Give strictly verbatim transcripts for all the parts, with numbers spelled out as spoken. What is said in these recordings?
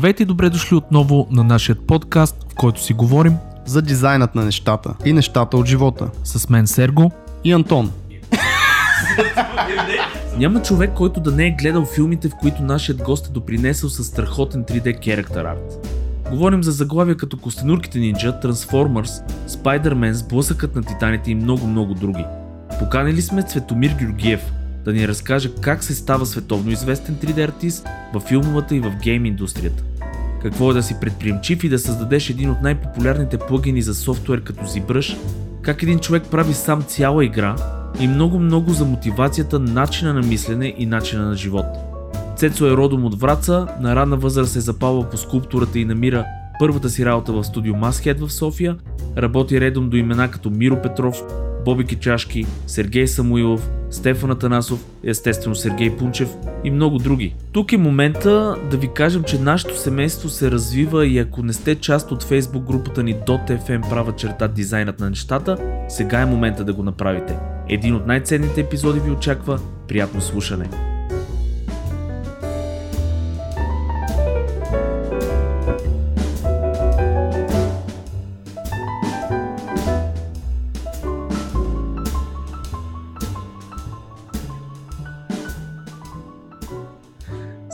Здравейте и добре дошли отново на нашия подкаст, в който си говорим за дизайнът на нещата и нещата от живота. С мен Серго и Антон. Няма човек, който да не е гледал филмите, в които нашият гост е допринесъл със страхотен три Д character art. Говорим за заглавия като Костенурките нинджа, Трансформърс, Спайдърмен, Сблъсъкът на Титаните и много-много други. Поканили сме Цветомир Георгиев да ни разкаже как се става световно известен три Д артист във филмовата и в гейм индустрията. Какво е да си предприемчив и да създадеш един от най-популярните плагини за софтуер като ZBrush, как един човек прави сам цяла игра и много-много за мотивацията, начина на мислене и начина на живот. Цецо е родом от Враца, на ранна възраст се запалва по скулптурата и намира първата си работа в студио Mashead в София, работи редом до имена като Миро Петров, Боби Кичашки, Сергей Самуилов, Стефан Атанасов, естествено Сергей Пунчев и много други. Тук е момента да ви кажем, че нашето семейство се развива и ако не сте част от Facebook групата ни .fm права черта дизайнът на нещата, сега е момента да го направите. Един от най-ценните епизоди ви очаква. Приятно слушане!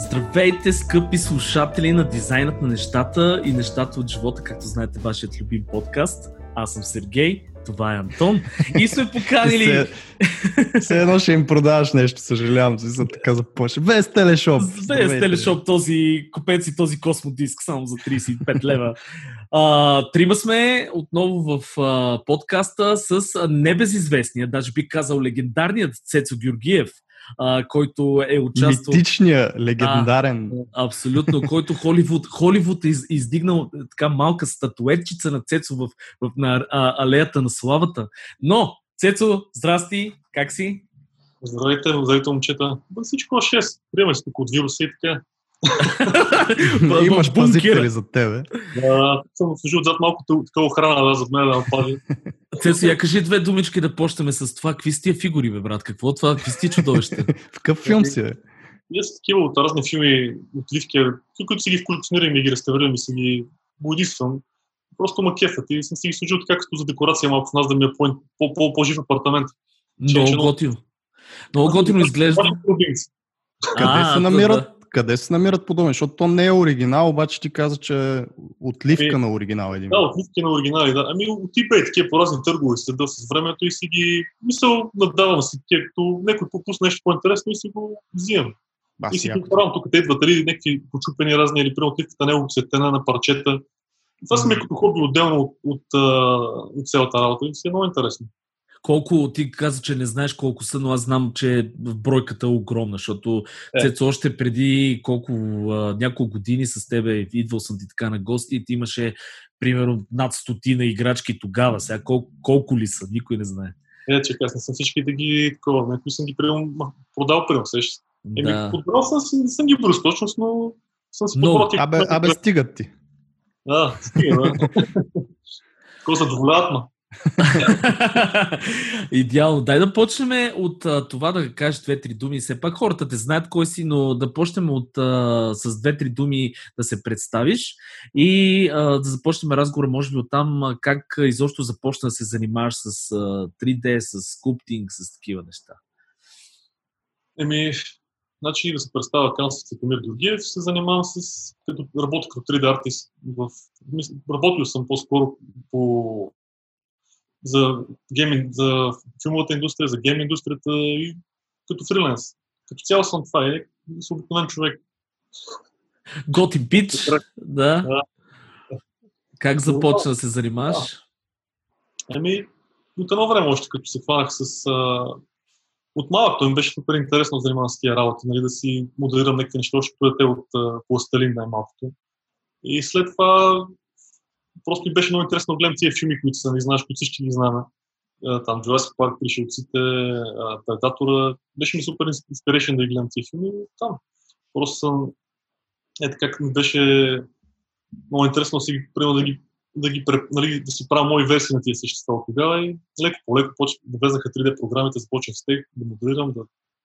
Здравейте, скъпи слушатели на дизайнът на нещата и нещата от живота, както знаете, вашият любим подкаст. Аз съм Сергей, това е Антон и сме поканили... Все едно ще им продаваш нещо, съжалявам, че съм така започна. Без телешоп! Без телешоп, този купец и този космодиск, само за трийсет и пет лева. А, трима сме отново в а, подкаста с небезизвестния, даже би казал легендарният Цецо Георгиев. Uh, който е участвал... Митичният, легендарен. Uh, абсолютно, който Холивуд, Холивуд е из, издигнал така малка статуетчица на Цецо в, в, на а, алеята на славата. Но, Цецо, здрасти, как си? Здравейте, здравейте, момчета. Ба, всичко шест. Приема се тук от вируса и така. Имаш пазители за тебе. Да, съм служил отзад малко такова охрана, да, зад мен да напади. Цецо, я кажи две думички да почнем с това. Какви сте фигури, бе, брат? Какво е това? Какви сте чудовище? В какъв филм си, бе? Ние са такива от разни филми, отливки, които си ги колекционирам и ги реставрирам и си ги модисвам. Просто ма кефът и съм си ги служил така като за декорация малко с нас да ми е по-жив апартамент. Много готино. Много готино изглежда. Къде се намират? Къде се намират подобни? Защото то не е оригинал, обаче ти каза, че отливка е, на оригинал един. Да, отливки на оригинали, да. Ами от eBay такива поразни търгове следа с времето и си ги мисъл надавам си, като някой попусне нещо по-интересно и си го взимам. Бас, и си го правам тук, къде идват дали някакви почупени разни или примерно отливката не е обцветена на парчета. Това си ми като хоби отделно от, от, от, от цялата работа и си е много интересно. Колко ти каза, че не знаеш колко са, но аз знам, че бройката е огромна, защото е. Цецо още преди колко, а, няколко години с тебе идвал съм ти така на гости и ти имаше примерно над стотина играчки тогава. Сега колко, колко ли са, никой не знае. Е, че аз не съм всички да ги такова, някой съм ги прием, продал прием сеща. Еми, да. Подбрал съм, не съм ги бръс точност, но съм си подбрал ти. Абе, абе стигат ти. Да, стига, да. Какво са доволятно? Идеално. Дай да почнем от а, това да кажеш две-три думи. Все пак хората те знаят кой си, но да почнем от, а, с две-три думи да се представиш и а, да започнем разговора, може би оттам как изобщо започна да се занимаваш с а, три Д, с скулптинг, с такива неща. Еми, значи да се представя към с Цветомир Георгиев, се занимавам с като работя като три Д артист. В... Работил съм по-скоро по За, гейм, за филмовата индустрия, за гейм индустрията и като фриленс. Като цяло съм това е обикновен човек. Готи бич, да. да. Как започна да се занимаваш? Да. Еми, от едно време още, като се хванах с... А... От малък, той ми беше супер интересно да занимавам с тия работи, нали, да си моделирам някакви неща, защото е те от а, пластелин най-малкото. И след това... Просто ми беше много интересно да гледам тия филми, които са, не знаеш, които всички ги знаме. Там Jurassic Park, Пришелците, Предатора. Беше ми супер инспирейшен да гледам тия филми. Там. Просто съм... Ето как ми беше много интересно си, да, ги, да, ги, нали, да си правя мои версии на тия същества от тогава. И леко по леко влезнаха три Д програмите, започнах с тях да моделирам. Да...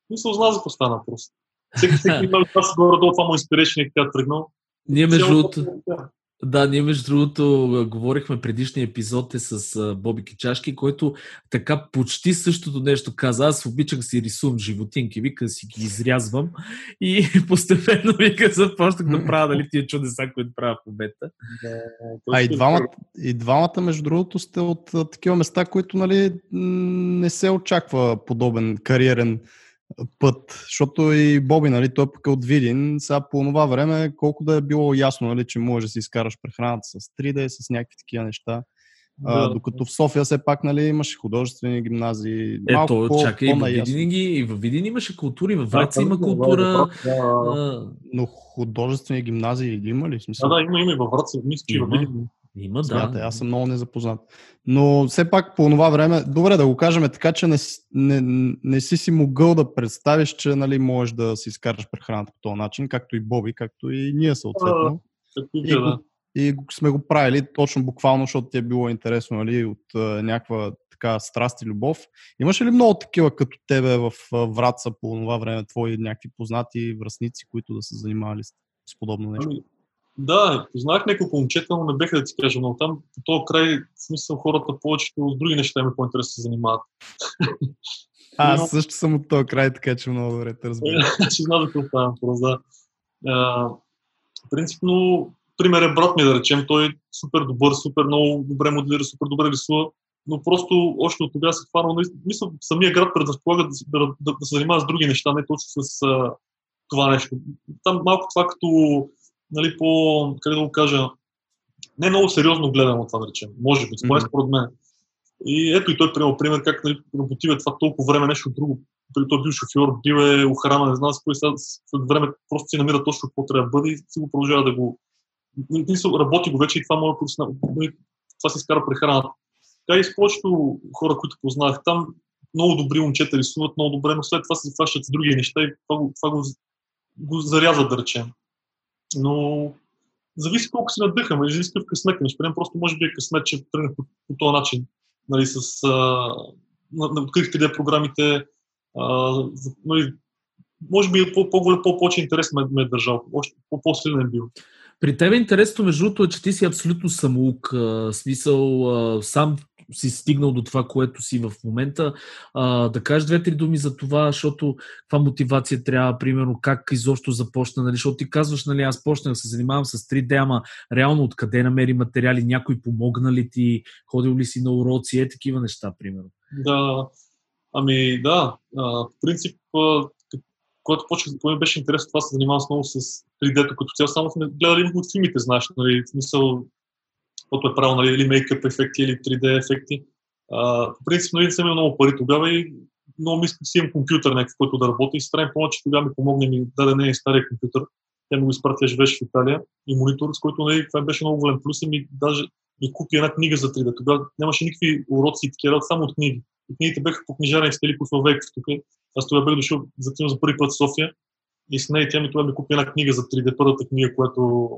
Не се узна за какво стана просто. Всеки, всеки има това горе-долу, това му инспирейшен и така тръгнал. Ние между... Да, ние между другото говорихме предишния епизод е с а, Боби Кичашки, който така почти същото нещо каза. Аз обичах си рисувам животинки, вика си ги изрязвам и постепенно вика започнах да правя нали, тия чудеса, които правя в момента. Да, а и двамата, и двамата между другото сте от а, такива места, които нали, не се очаква подобен кариерен път, защото и Боби, нали, той пък е от Видин, сега по това време, колко да е било ясно, нали, че можеш да си изкараш прехраната с три де, с някакви такива неща, да. А, докато в София все пак нали, имаше художествени гимназии. Ето, чакай, и в Видин, и в Видин имаше култура, и във Враца има култура. Да, а... Но художествени гимназии има ли? Смисъл? Да, да, има, има и във Враца, мисля, че и във Видин. Има, смяте, да. Аз съм много незапознат. Но все пак по това време, добре да го кажем така, че не, не, не си си могъл да представиш, че нали, можеш да си изкараш прехраната по този начин, както и Боби, както и ние съответно. А, и, да. и сме го правили точно буквално, защото ти е било интересно нали, от а, някаква така страст и любов. Имаше ли много такива като тебе в а, Враца по това време, твои някакви познати връстници, които да се занимавали с, с подобно нещо? Да, познах няколко момчета, но не беха да ти кажа много там. По този край, смисъл, хората повечето от други неща ме по-интересно се занимават. А, аз също съм от този край, така че много добре те разбирам. Ще знам да това да. А, принципно, пример е брат ми, да речем. Той е супер добър, супер много добре моделира, супер добре рисува, но просто още от тогава се хванал. Мисля, самия град предразполага да, да, да, да се занимава с други неща, не точно с а, това нещо. Там малко това като... Нали, по, как да го кажа, не много сериозно гледам от това, да речем. Може би, според mm-hmm. мен. И ето и той приема пример как нали, работива това толкова време нещо друго. Той бил шофьор, бил е охрана, не знам с кой сега след време просто си намира точно какво трябва да бъде и си го продължава да го... Работи го вече и това може да това си изкара прехраната. Така и с повечето хора, които познах там, много добри момчета рисуват много добре, но след това се захващат с други неща и това го, това го, го зарязват, да речем. Но зависи колко се надъхаме, изиска в късмет, нещо. Просто може би е късмет, че тръгнах по, по този начин. Нали, с, а, открих три де програмите. А, нали, може би по-голям, по-повече интерес ме, ме е държал. Още по-силен е бил. При тебе интересно, между другото, е, че ти си абсолютно самоук. Смисъл, а, сам си стигнал до това, което си в момента. А, да кажеш две-три думи за това, защото каква мотивация трябва, примерно, как изобщо започна, нали? Защото ти казваш, нали, аз почнах да се занимавам с три де, ама реално откъде намери материали, някой помогна ли ти, ходил ли си на уроци, е такива неща, примерно. Да, ами да, а, в принцип, а, когато почнах, това ми беше интересно, това се занимавам много с три де-то като цяло, само сме гледали от филмите, знаеш, нали, в смисъл, което е правил, нали, или мейкъп ефекти, или три де ефекти. В принцип, нали, съм имал много пари тогава и много мисля, си имам компютър някакъв, който да работи. И страйм помня, че тогава ми помогне ми даде не и стария компютър. Тя ми го изпратя, живееше в Италия и монитор, с който нали, това беше много голям плюс и ми даже ми купи една книга за три де. Тогава нямаше никакви уроци и такива, само от книги. И книгите бяха по книжарен стели по Словеков тук. Аз тогава бях дошъл за, за първи път в София и с нея тя ми тогава ми купи една книга за три де, първата книга, която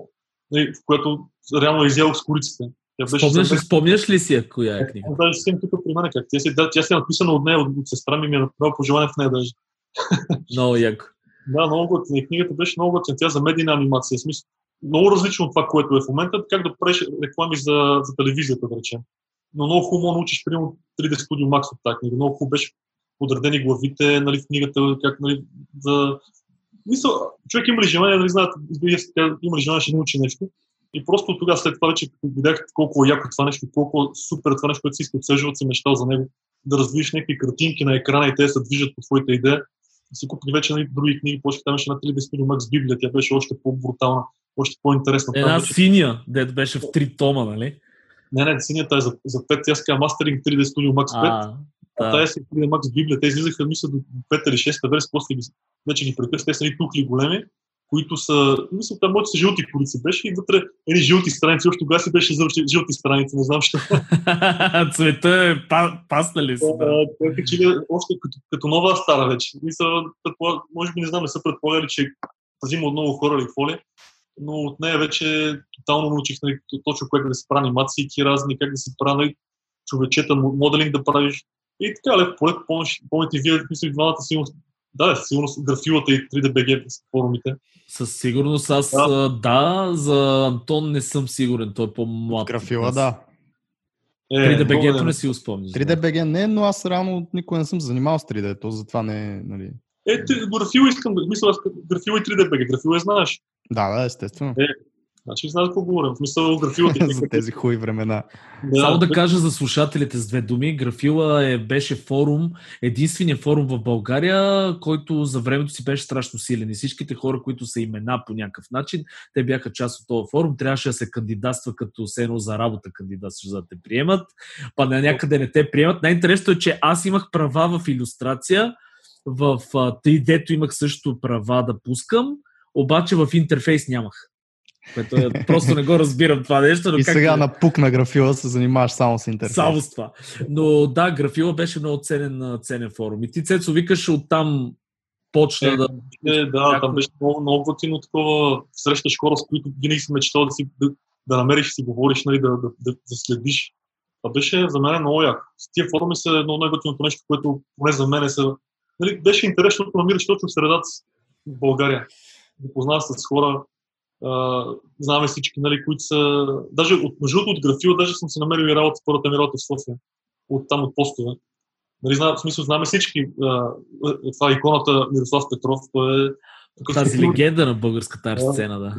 в което реално е изял с кориците. Спомняш, беше... спомняш ли си я коя е книга? Даже си тук при мен как. Тя си, да, тя си е написана от нея, от, от сестра ми ми е направила пожелание в нея даже. Много яко. Да, много готина. Книгата беше много готина. Тя за медийна анимация. Смисъл, много различно от това, което е в момента. Как да правиш реклами за, за телевизията, да речем. Но много хубаво научиш, примерно три де Studio Max от тази книга. Много хубаво беше подредени главите нали, в книгата, как нали, за... Мисъл, човек има ли желание, нали знаят, има ли желание, ще научи нещо. И просто тогава след това вече видях колко е яко това нещо, колко супер това нещо, което си изподсъждал, си мечтал за него, да развиеш някакви картинки на екрана и те се движат по твоите идеи. Си купих вече нали, други книги, почти там беше на три де Studio Max Библия, тя беше още по-брутална, още по-интересна. Една беше... синя, дето беше в три тома, нали? Не, не, синята е за, за пет, тя се казва Mastering три де Studio Max пет. А... Да. А тая си три де Max Библия, те излизаха мисля до пет или шеста версия, после вече ги претърсят, те са ни тухли големи, които са, мисля, там моите са жълти корици беше и вътре едни жълти страници, още тогава си беше жълти страници, не знам що. Цвета е паснали си, да. Той качили още като, като нова стара вече. Мисля, може би не знам, не са предполагали, че пазим от много хора или фоли, но от нея вече тотално научих нали, точно как да се прави анимации, разни, как да се прави човечета, моделинг да правиш. И така, лев, полет, помните, вие, мисля, двамата сигурно Да, със сигурност графилата и три де би джи с форумите. Със сигурност аз да. да, за Антон не съм сигурен, той е по-млад. Графила, да. Е, три де би джи-то не си го спомня. три де би джи не, но аз рано никога не съм занимавал с три де, затова не... Нали... Е, графила искам, мисля, графила и три де би джи, графила я знаеш. Да, да, естествено. Е. Значи знаеш какво говорим. В смисъл графилата е... за тези хубави времена. Да. Само да кажа за слушателите с две думи. Графила е, беше форум, единственият форум в България, който за времето си беше страшно силен. И всичките хора, които са имена по някакъв начин, те бяха част от този форум. Трябваше да се кандидатства като се едно за работа кандидатстваш, за да те приемат. Па на някъде не те приемат. Най-интересното е, че аз имах права в илюстрация. В три де-то имах също права да пускам, обаче в интерфейс нямах. Което е, просто не го разбирам това нещо. Но и как сега е? На пук на графила се занимаваш само с интерфейс. Само с това. Но да, графила беше много ценен, ценен форум. И ти, Цецо, викаш оттам почна е, да... Е, да, някакво... там беше много, много готино такова. Срещаш хора, с които винаги си мечтал да, си, да, да намериш и си говориш, нали, да, да, да, да следиш. Това беше за мен много яко. С тия форуми са едно най-готиното нещо, което поне за мен е се... Нали, беше интересно, да намираш точно средата в България. Да познаваш с хора. Uh, знаме всички, нали, които са... Даже от мъжото от графила, даже съм се намерил и работа с първата ми работа в София. От там от постове. Нали, зна... В смисъл, знаме всички. Uh, това е иконата Мирослав Петров. Е... Тази Такъв... легенда на българската арт-сцена, да.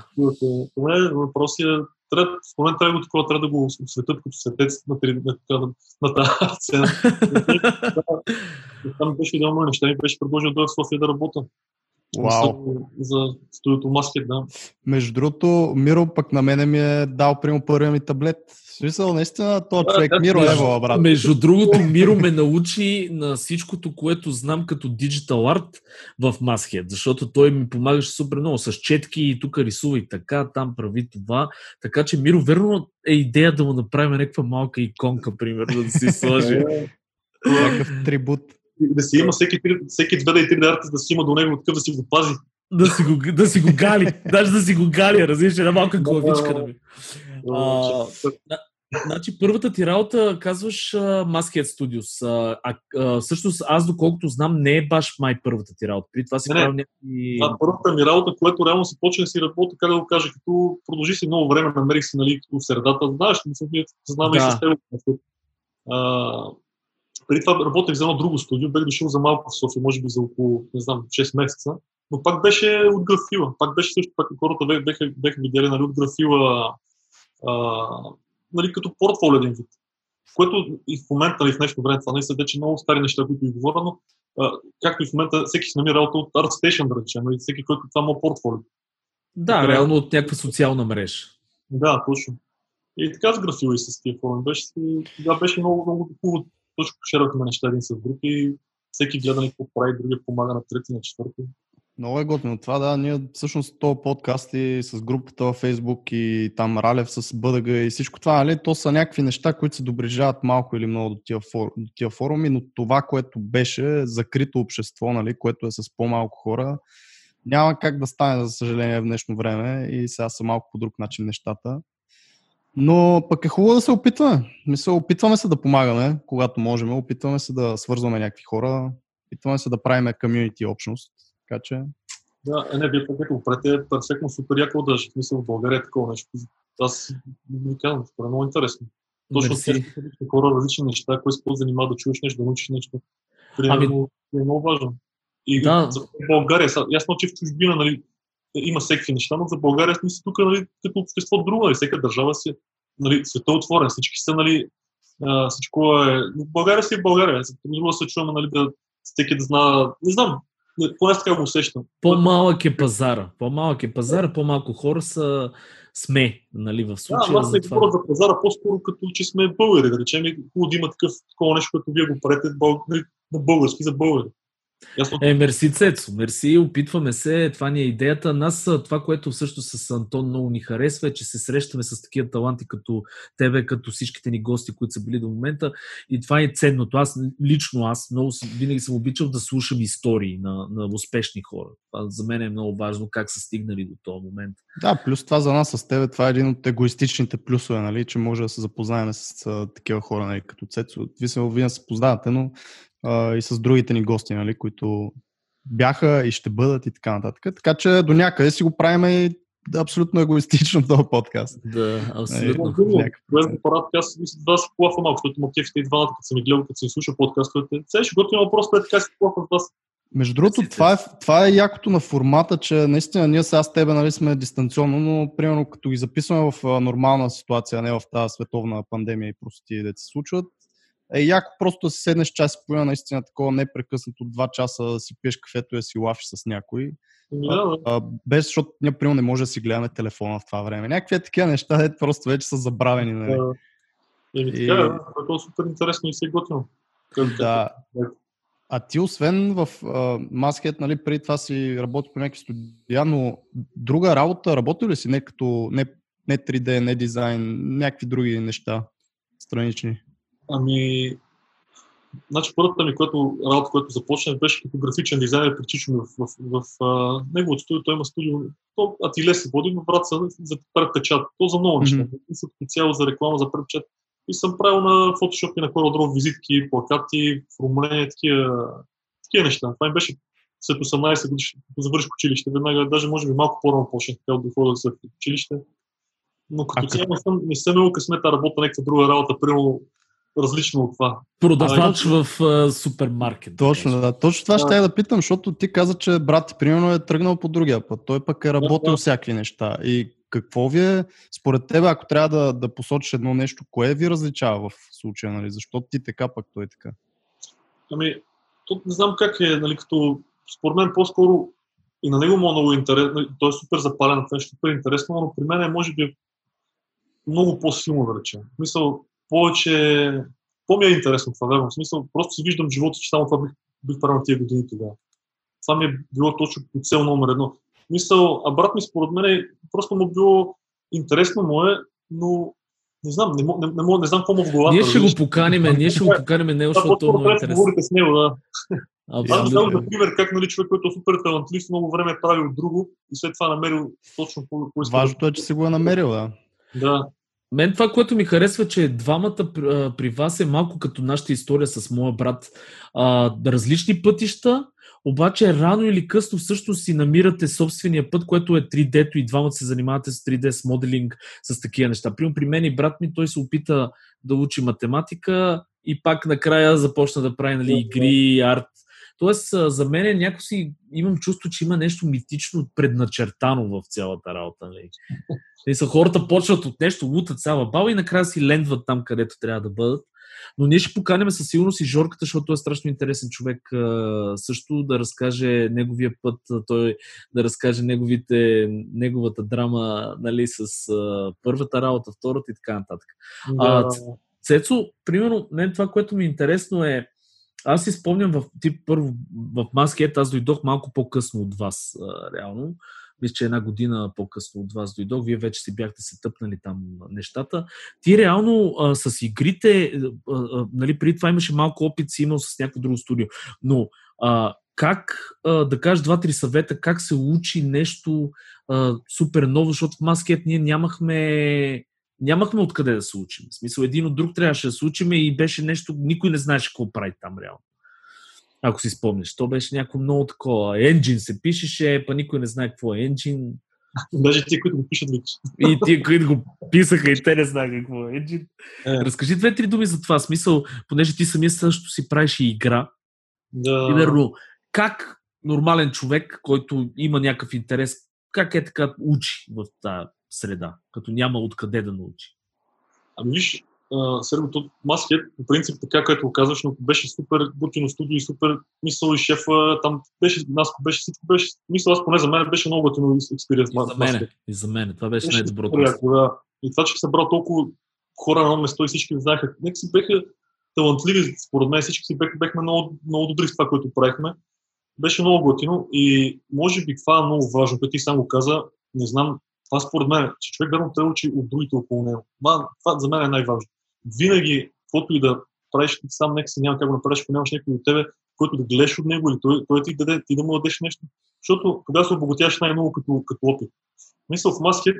Това е въпрос е... В момента трябва такова, трябва да го осветят като светец на, три... на, на, на тази арт-сцена. Там беше идеално неща. Ми беше предложил да в София да работя. Wow. За студиото Mashead, да. Между другото, Миро пък на мене ми е дал прямо първия ми таблет. В смисъл, наистина, този човек да, Миро е във брат. Между другото, Миро ме научи на всичкото, което знам като Digital Art в Mashead, защото той ми помагаше супер много с четки и тук рисува и така, там прави това. Така че Миро, верно е идея да му направим някаква малка иконка, примерно, да си сложи. Някакъв трибут. Да си има всеки, всеки две де и три де артист да си има до него такъв да си го пази. Да си го, да си го гали. Даже да си го гали, различна една малка главичка да ми. А, значи първата ти работа, казваш Mashead Studios. А, а, всъщност аз доколкото знам не е баш май първата ти работа. При това си не, правил някакви... Това първата ми работа, което реално си почне да си работа, как да го кажа, като продължи си много време, намерих си, нали, като средата, знаеш, не съм знаме и с теб. Преди това работех за едно друго студио, бях дошъл за малко в София, може би за около, не знам, шест месеца, но пак беше от графила. Пак беше също, пак хората беха, беха видели, нали, от графила, а, нали, като портфолио един вид. Което и в момента, нали, в днешно време, това не са вече много стари неща, които ви говоря, но а, както и в момента всеки се намира работа от ArtStation, да речем, нали, всеки, който това му портфолио. Да, така, реално от някаква социална мрежа. Да, точно. И така с графила и с тия форми. Беше, да, беше много, много хубаво. Точно шервахме неща един с друг и всеки гледа какво прави, другия помага на трети, на четвърти. Много е готино това, да. Ние всъщност този подкаст и с групата във Фейсбук и там Ралев с Бъдъга и всичко това, нали? То са някакви неща, които се доближават малко или много до тия, фор... до тия форуми, но това, което беше закрито общество, нали, което е с по-малко хора, няма как да стане, за съжаление, в днешно време и сега са малко по друг начин нещата. Но пък е хубаво да се опитваме. Мисля, опитваме се да помагаме, когато можем. Опитваме се да свързваме някакви хора. Опитваме се да правим комьюнити общност. Така че... Да, е, не, вие пък прете перфектно супер яко държа. Мисля, в България е такова нещо. Аз ви казвам, това е много интересно. Точно тези хора, различни неща, кой се занимава да чуеш нещо, да научиш нещо. Примерно ами... е много важно. И да. За България, ясно, че в чужбина, нали, има всеки неща, но за България сме си тук, нали, като общество друго, нали, всяка държава си, нали, света е отворен, всички са, нали, а, всичко е... Но България си е България, друго се чуваме, нали, да всеки да знае... Не знам, поне така го усещам. По-малък е пазара, по-малък е пазара, по-малко хора са сме, нали, в случая. Да, аз не говоря за пазара, по-скоро като че сме българи, да речем, хубаво да има такъв, такова нещо, което вие го правите на български за българи. Е, мерси, Цецо, мерси, опитваме се, това ни е идеята. Нас, това, което също с Антон много ни харесва, е, че се срещаме с такива таланти като тебе, като всичките ни гости, които са били до момента, и това е ценното. Аз лично, аз много винаги съм обичал да слушам истории на, на успешни хора. Това за мен е много важно, как са стигнали до този момент. Да, плюс това за нас с тебе, това е един от егоистичните плюсове, нали, че може да се запознаем с а, такива хора, нали, като Цецо. Вие се познавате, но Uh, и с другите ни гости, нали, които бяха и ще бъдат и така нататък. Така че до някъде си го правим и абсолютно егоистично в този подкаст. Да, абсолютно. Полезна парата, аз мисля да се плафа малко, защото мотивите и двамата, като съм ги гледал, като съм слушал подкастовете. Сега ще готвим въпрос, след така се плафа с вас. Между другото, това е, това е якото на формата, че наистина ние сега с тебе, нали, сме дистанционно, но примерно като ги записваме в нормална ситуация, не в тази световна пандемия и прости да се случват, е яко просто да си седнеш час и половина, наистина такова непрекъснато два часа да си пиеш кафето и да си лафиш с някой. Yeah. А, без, защото ние примерно не може да си гледаме телефона в това време. Някакви такива неща, де просто вече са забравени. Нали? Yeah. И... Yeah, да, това е супер интересно и се готвим. Да. А ти освен в uh, Mashead, нали, преди това си работи по някакви студия, но друга работа работи ли си? Не като не, не три Д, не дизайн, някакви други неща странични? Ами, значи първата ми която, работа, която започна, беше като графичен дизайнер при Чичо в, в, в, в неговото студио. Той има студио, то ателие се води, но врат са за предпечат. То за много неща. Mm-hmm. Специално за реклама, за предпечат. И съм правил на Photoshop и на кой друг визитки, плакати, формуления, такива, такива неща. Това ми беше след осемнайсет години, завърших училище. Веднага, даже може би малко по-рано почнах така от дохода след училище. Но като цяло не съм, не съм имал късмета работа, някаква друга работа, примерно различно от това. Продавач а, в а, супермаркет. Точно, да. Точно това а, ще я да питам, защото ти каза, че брат ти примерно е тръгнал по другия път. Той пък е работил да, всякакви неща. И какво ви е, според тебе, ако трябва да, да посочиш едно нещо, кое ви различава в случая, нали? Защо ти така, пък той така? Ами, тук не знам как е, нали, като според мен по-скоро и на него му е много интересно, той е супер запален, това е супер интересно, но при мен е, може би, много по-силно, да речем. В смисъл, повече, по-ми е интересно това, верно. В смисъл, просто си виждам живота, че само това бих, бих правил тия години тогава. Това ми е било точно по цел номер едно. Мисъл, а брат ми според мен просто му било интересно му е, но не знам, не, мог, не, не, мог, не знам какво му в главата. Ние ще го поканиме, ние ще го поканиме него, защото много интересно. Говорите с него, да. Аз знам, например, как, нали, човек, който е супер талантлив, много време е правил друго и след това намерил точно по поиска. Важното е, че си го е намерил, да. Да. Мен това, което ми харесва, че двамата при вас е малко като нашата история с моя брат. А, различни пътища, обаче рано или късно също си намирате собствения път, което е три Д-то и двамата се занимавате с три Д, с моделинг, с такива неща. Примерно при мен и брат ми, той се опита да учи математика и пак накрая започна да прави, нали, игри, арт. Тоест, за мен някакси имам чувство, че има нещо митично предначертано в цялата работа. Нали? И са, хората почват от нещо, лутат цяла баба и накрая си лендват там, където трябва да бъдат. Но ние ще поканем със сигурност и Жорката, защото той е страшно интересен човек също, да разкаже неговия път, той да разкаже неговите, неговата драма, нали, с първата работа, втората и така нататък. Да. А, Цецо, примерно, мен това, което ми е интересно е, аз си спомням в тип първо в Mashead, аз дойдох малко по-късно от вас, реално. Мисля, че една година по-късно от вас дойдох. Вие вече си бяхте се тъпнали там нещата. Ти реално а, с игрите, а, а, нали, преди това имаше малко опит, си имал с някакво друго студио. Но а, как а, да кажеш два-три съвета, как се учи нещо а, супер ново, защото в Mashead ние нямахме... Нямахме откъде да се учим. В смисъл, един от друг трябваше да се учим и беше нещо, никой не знаеше какво прави там реално. Ако си спомнеш, то беше някакво много такова. Engine се пишеше, па никой не знае какво е Engine. Даже тия, които го пишат вече. И тия, които го писаха и те не знаят какво е Engine. Yeah. Разкажи две-три думи за това. В смисъл, понеже ти самия също си правиш и игра. Yeah. Примерно, как нормален човек, който има някакъв интерес, как е така учи в тази среда, като няма откъде да научи? Ами виж, средното Mashead, по принцип така, което казваш, но беше супер готино студио и супер мисъл и шефа, там беше наско, беше всичко, беше мисъл, аз поне за мен беше много готино експириенс. И за мен, и за мен, това беше, беше най-доброто. Да. И това, че събрал толкова хора на едно место и всички знаеха, нека си беха талантливи, според мен всички си беха, бехме много, много добри в това, което правихме. Беше много готино и може би това е много важно, като ти сам го каза, не знам, това според мен, че човек верно трябва да учи от другите около него. Това, това за мен е най-важно. Винаги, каквото и да правиш сам, нека си няма как го направиш, ако нямаш някой от тебе, който да гледаш от него или той, той ти даде, ти да му дадеш нещо. Защото тогава се обогатяваш най-много като, като опит. Мисля, в Mashead,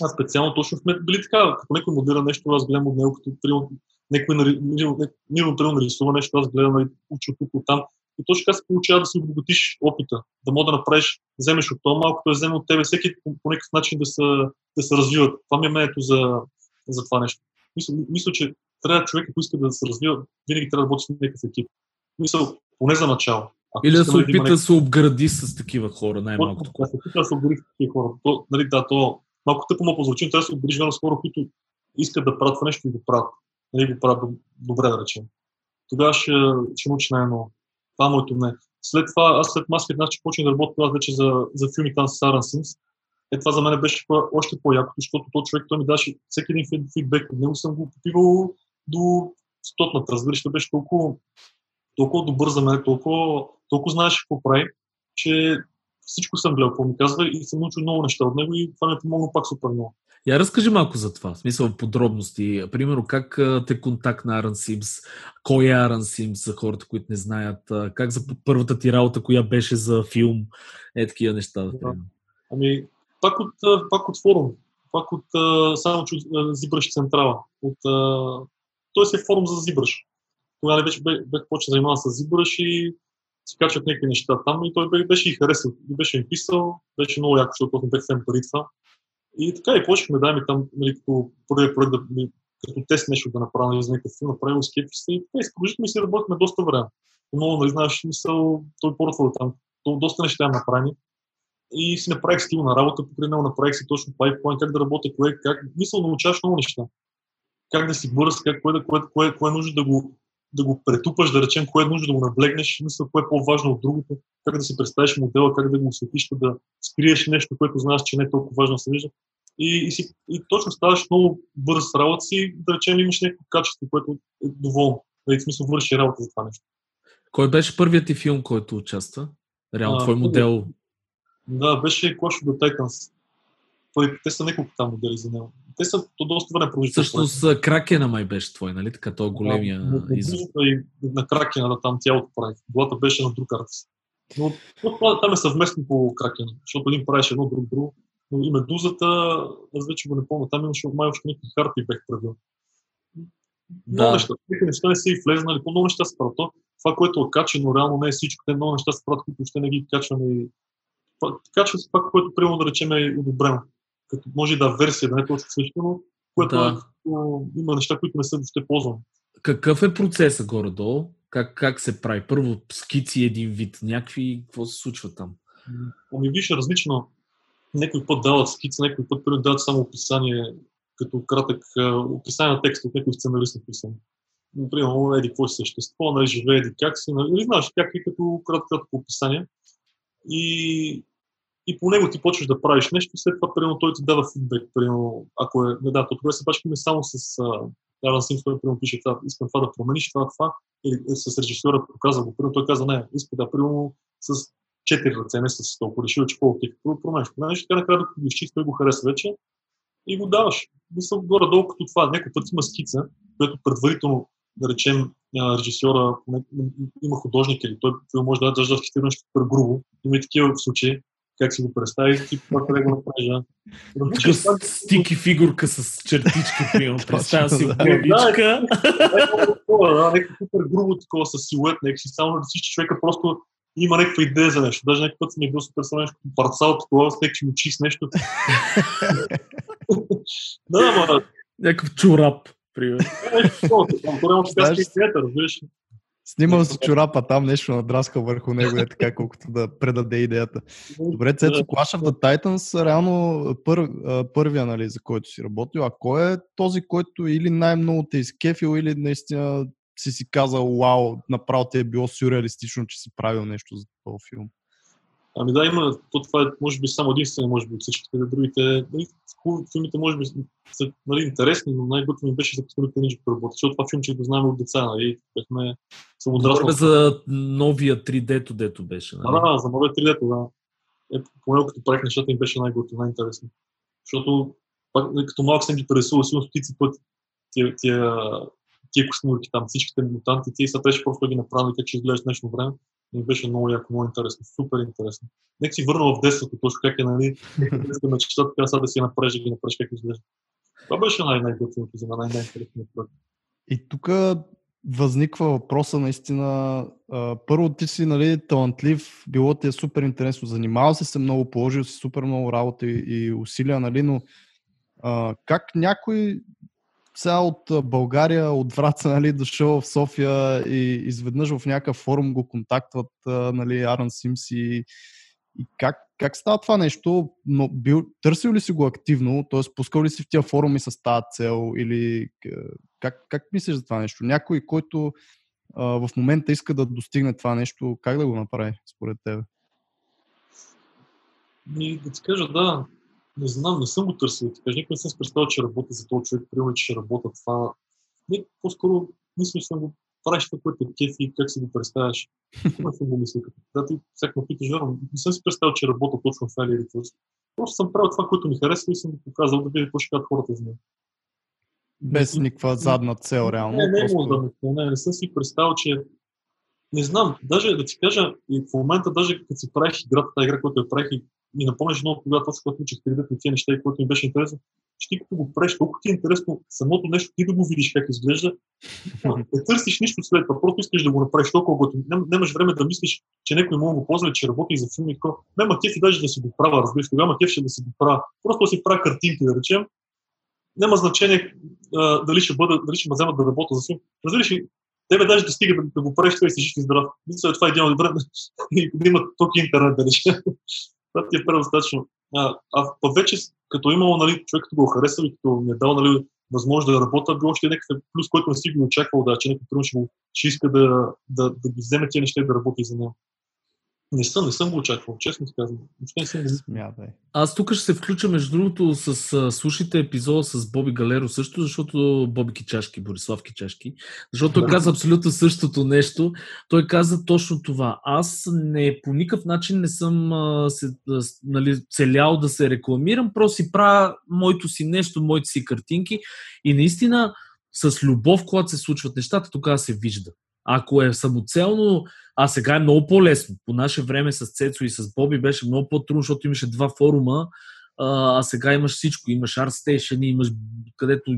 аз специално точно в мен били така, като някой модира нещо, аз гледам от него, като някой Миро Петров нарисува нещо, аз гледам, уча тук, оттам. И точно така се получава да се обогатиш опита, да мога да направиш, вземеш от това малко, той вземе от тебе, всеки по, по някакъв начин да се, да се развиват. Това ми е мнението за, за това нещо. Мисля, мисля, че трябва човек, който иска да се развива, винаги трябва да работи с някакъв екип. Мисля, поне за начало. Ако или да се опита да някакъв... се обгради с такива хора, най-малко. Да, се опита да се обгради с такива хора. То, нали, да, то малко тъпо му позвучи, но трябва да се обгради с хора, които искат да правят нещо и го правят. Нали, го правят добре, да речем. Тогава ще, ще научи най-много. Това моето мнение. След това, аз след Mashead Nation почнах да работя аз вече за, за филми там с Аарън Симс. Е, това за мен беше още по-яко, защото този човек, той ми даше всеки един фидбек. От него съм го попивал до стотната. Разбираш, той беше толкова, толкова добър за мен, толкова, толкова знаеше какво прави, че всичко съм гледал, какво ми казва и съм научил много неща от него и това ми е помогна пак супер много. Я разкажи малко за това, в смисъл подробности. Примерно, как те контактна Аарън Симс, кой е Аарън Симс за хората, които не знаят, как за първата ти работа, коя беше за филм, е такива неща. Да. Ами, пак от, пак от форум, пак от само чу ZBrush централа. От, той си е форум за ZBrush. Тогава вече бях почна занимава с ZBrush и си качват някакви неща там и той беше и харесал, беше им писал, беше много яко, защото не бях фен пари това. И така и почнахме да ми там, нали, като първият проект, да, като тест нещо да направя, нали, за някакъв филм, направил скепсиса и така изключително си работихме доста време. Много, нали, знаеш, мисъл, той портфолио там, то, доста неща направи. И си направих стил на работа, покринал, направих си точно пайплайн, как да работя, кое, как, мисъл, научаваш много неща. Как да си бърз, как, кое, кое, кое, кое е нужно да го, да го претупаш, да речем, кое е нужно да го наблегнеш, мисъл, кое е по-важно от другото, как да си представиш модела, как да го осветиш, да скриеш нещо, което знаеш, че не е толкова важно да се вижда. И, и, си, и точно ставаш много бърз работа си, да речем, имаш някакво качество, което е доволно. В смисъл, върши работа за това нещо. Кой беше първият ти филм, който участва? Реално, а, твой модел? Да, беше Clash of the Titans. Те са няколко там модели за него. Те са то доста време продължително. Всъщност Кракена май беше твой, нали? Така то големия изглед. На Кракена, да, там тялото прави. Голата беше на друг артист. Но там е съвместно по Кракена, защото един правеше едно, друг друго. Но и Медузата, аз вече го не помня, там имаше май още някакви харти бех правил. Много неща, някакви неща не са и влезнали, по-много неща се правят. Това, което е качено, реално не е всичко. Те много неща се правят, които още не ги качваме. Качва се това, което примерно да речем е одобрено. Като може да версия, да не точно същото, което да. Е, има неща, които не са въобще ползвани. Какъв е процесът горе-долу? Как, как се прави? Първо скици един вид, някакви, какво се случва там? Ами виж, различно. Някой път дават скица, някой път първо дават само описание, като кратък описание на текст от някой сценарист написан. Например, еди какво си същество, нали, живее, еди как си, нали, знаеш, някакви като кратко описание. И... И по него ти почваш да правиш нещо, след това, примерно, той ти дава фидбек, примерно, ако е, не да, то тогава се бачкаме само с Аарън Симс, той примерно пише, искам това да промениш, това, това, или с режисьора показва го, примерно, той каза, не, иска да, примерно, с четири ръце, не с толкова, решил, че по-окей, какво промениш, промениш, така накрая да го изчист, той го хареса вече и го даваш. Мисля, горе-долу като това, някой път има скица, която предварително, да речем, режисьора има художник или той може да даде нещо супер грубо, има такива случаи. Как си го представиш, ти пак да го направиш. Тук стики фигурка с чертички, примерно. Представя си главичка. Някакво супер грубо такова с силует, някак си само да си, че човека просто има някаква идея за нещо. Даже някакъв път съм е бил супер само нещо, парцал, такова, с някакви очи с нещо. Да, ма... Някакъв чорап, примерно. Това е така с идеята, разбираш. Снимал си чорапа, там нещо надраска върху него, е така, колкото да предаде идеята. Добре, Цецо, Clash of the Titans, реално пър, първия, нали, за който си работил, а кой е този, който или най-много те изкефил, или наистина си си казал, вау, направо те е било сюрреалистично, че си правил нещо за този филм? Ами да, има, то това е, може би, само единствено, може би, от всичките, другите, нали, филмите, може би, са, нали, интересни, но най-гото ми беше за Костенурките нинджа да работя, защото това филмче го знаем от деца, нали, бяхме самодраснали. За новия три Д-то, дето беше, нали? Да, да, за новия три Д-то, да. Е, понеже като правих нещата им беше най-гото, най-интересно. Защото, пак, като малък съм ги прерисувал, сигурно стотици пъти тия, тия, тия Костенурки там, всичките мутанти, тия са трябваше просто да ги направили, как ще изглежда днешно време. Ми беше много яко, много интересно, супер интересно. Нека си върна в детството, точно как е, нали, детска мечта, така сега да си я направиш, да ги направиш, как изглежда. Това беше най-най-готиното за мен, най-най-интересният проект. И тук възниква въпроса наистина. А, първо, ти си, нали, талантлив, било ти е супер интересно, занимавал си се много, положил си супер много работа и, и усилия, нали, но а, как някой сега от България, от Враца, нали, дошъл в София и изведнъж в някакъв форум го контактват, нали, Аарън Симс и, и как, как става това нещо? Но бил, търсил ли си го активно, т.е. пускал ли си в тия форуми с тази цел или как, как мислиш за това нещо? Някой, който а, в момента иска да достигне това нещо, как да го направи според тебе? И да ти кажа, да. Не знам, не съм го търсил. Така, никога не съм се представил, че работя за този човек, приема, че ще работя това. Не, по-скоро мисля, че съм го правиш това, което е кефи и как си го представяш. Какво съм го мисля? Да, ти всяко ме питаш, не съм си представил, че работя точно това или това. Просто съм правил това, което ми харесва и съм го показал да видя какво ще кажат хората за мен. Без и, никаква задна цел, реално. Не, не, просто... не, мога да, не, не съм си представил, че... Не знам, даже да ти кажа, и в момента, даже като си правих играта, тази игра, която я правих, и, и напомняш много тогава, точно когато учих три де и тези неща, и което ми беше интересно, че ти като го правиш, толкова ти е интересно самото нещо, ти да го видиш как изглежда, не търсиш нищо след това, просто искаш да го направиш толкова готово. Ням, нямаш време да мислиш, че някой мога да го ползва, че работи за филм и какво. Няма кеф и даже да си го правя, разбираш, тогава кеф ще да си го правя. Просто си правя картинки, да речем. Няма значение а, дали ще бъда, дали ще ме вземат да работя за филм. Разбираш, тебе даже да стига да го правиш, това и си жив и здрав. Мисля, това е идеално добре и да има тук интернет, да рече. Това ти е предостатъчно. А, а вече, като имало, нали, човек, като го харесал и като ми е дал, нали, възможност да работя, било още някакъв плюс, който не си го очаквал, да, че някой ще, ще иска да, да, да ги вземе тия неща и да работи за него. Не съм, не съм го очаквал, честно ти казвам. Не съм... Смятай. Аз тук ще се включа, между другото, с слушайте епизода с Боби Галеро също, защото Боби Кичашки, Борислав Кичашки, защото да. Той каза абсолютно същото нещо. Той каза точно това. Аз не по никакъв начин не съм а, се, а, нали, целял да се рекламирам, просто си правя моето си нещо, моите си картинки и наистина с любов, когато се случват нещата, тогава се вижда. Ако е самоцелно, а сега е много по-лесно. По наше време с Цецо и с Боби беше много по-трудно, защото имаше два форума, а сега имаш всичко. Имаш ArtStation, имаш където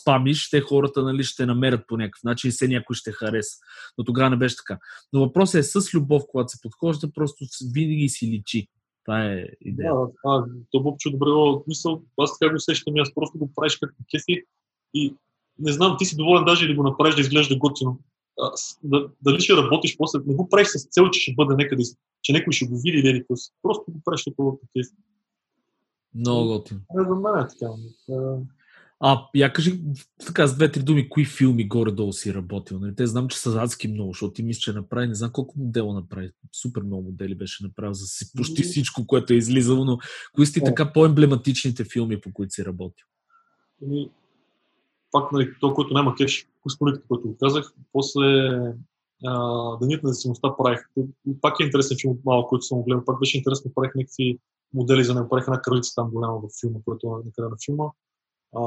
спамиш, те хората, нали, ще намерят по някакъв начин и се някой ще хареса. Но тогава не беше така. Но въпросът е с любов, когато се подхожда, просто винаги си личи. Това е идея. Да, това Бобчо, добре, мисъл, аз така го сещам, аз просто го правиш както кефи и не знам, ти си доволен даже да го направиш да изглежда готино. Дали ще работиш после, не го правиш с цел, че ще бъде някъде, че някой ще го види или просто го правиш такова такива. Много готин. За мен е така. А, я кажи така с две-три думи, кои филми горе-долу си работил. Нали? Те знам, че са адски много, защото ти мисля, че направи, не знам колко модела направи. Супер много модели беше направил за си, почти всичко, което е излизало, но кои сте така по-емблематичните филми, по които си работил? Пак, нали, то, който няма кеш, Костенурките, който го казах, после Денят на независимостта правих. Пак е интересен филм, малко, който съм гледал. Пак беше интересно, правих някакви модели за него. Правих една кралица там голяма в филма, който е на филма. А,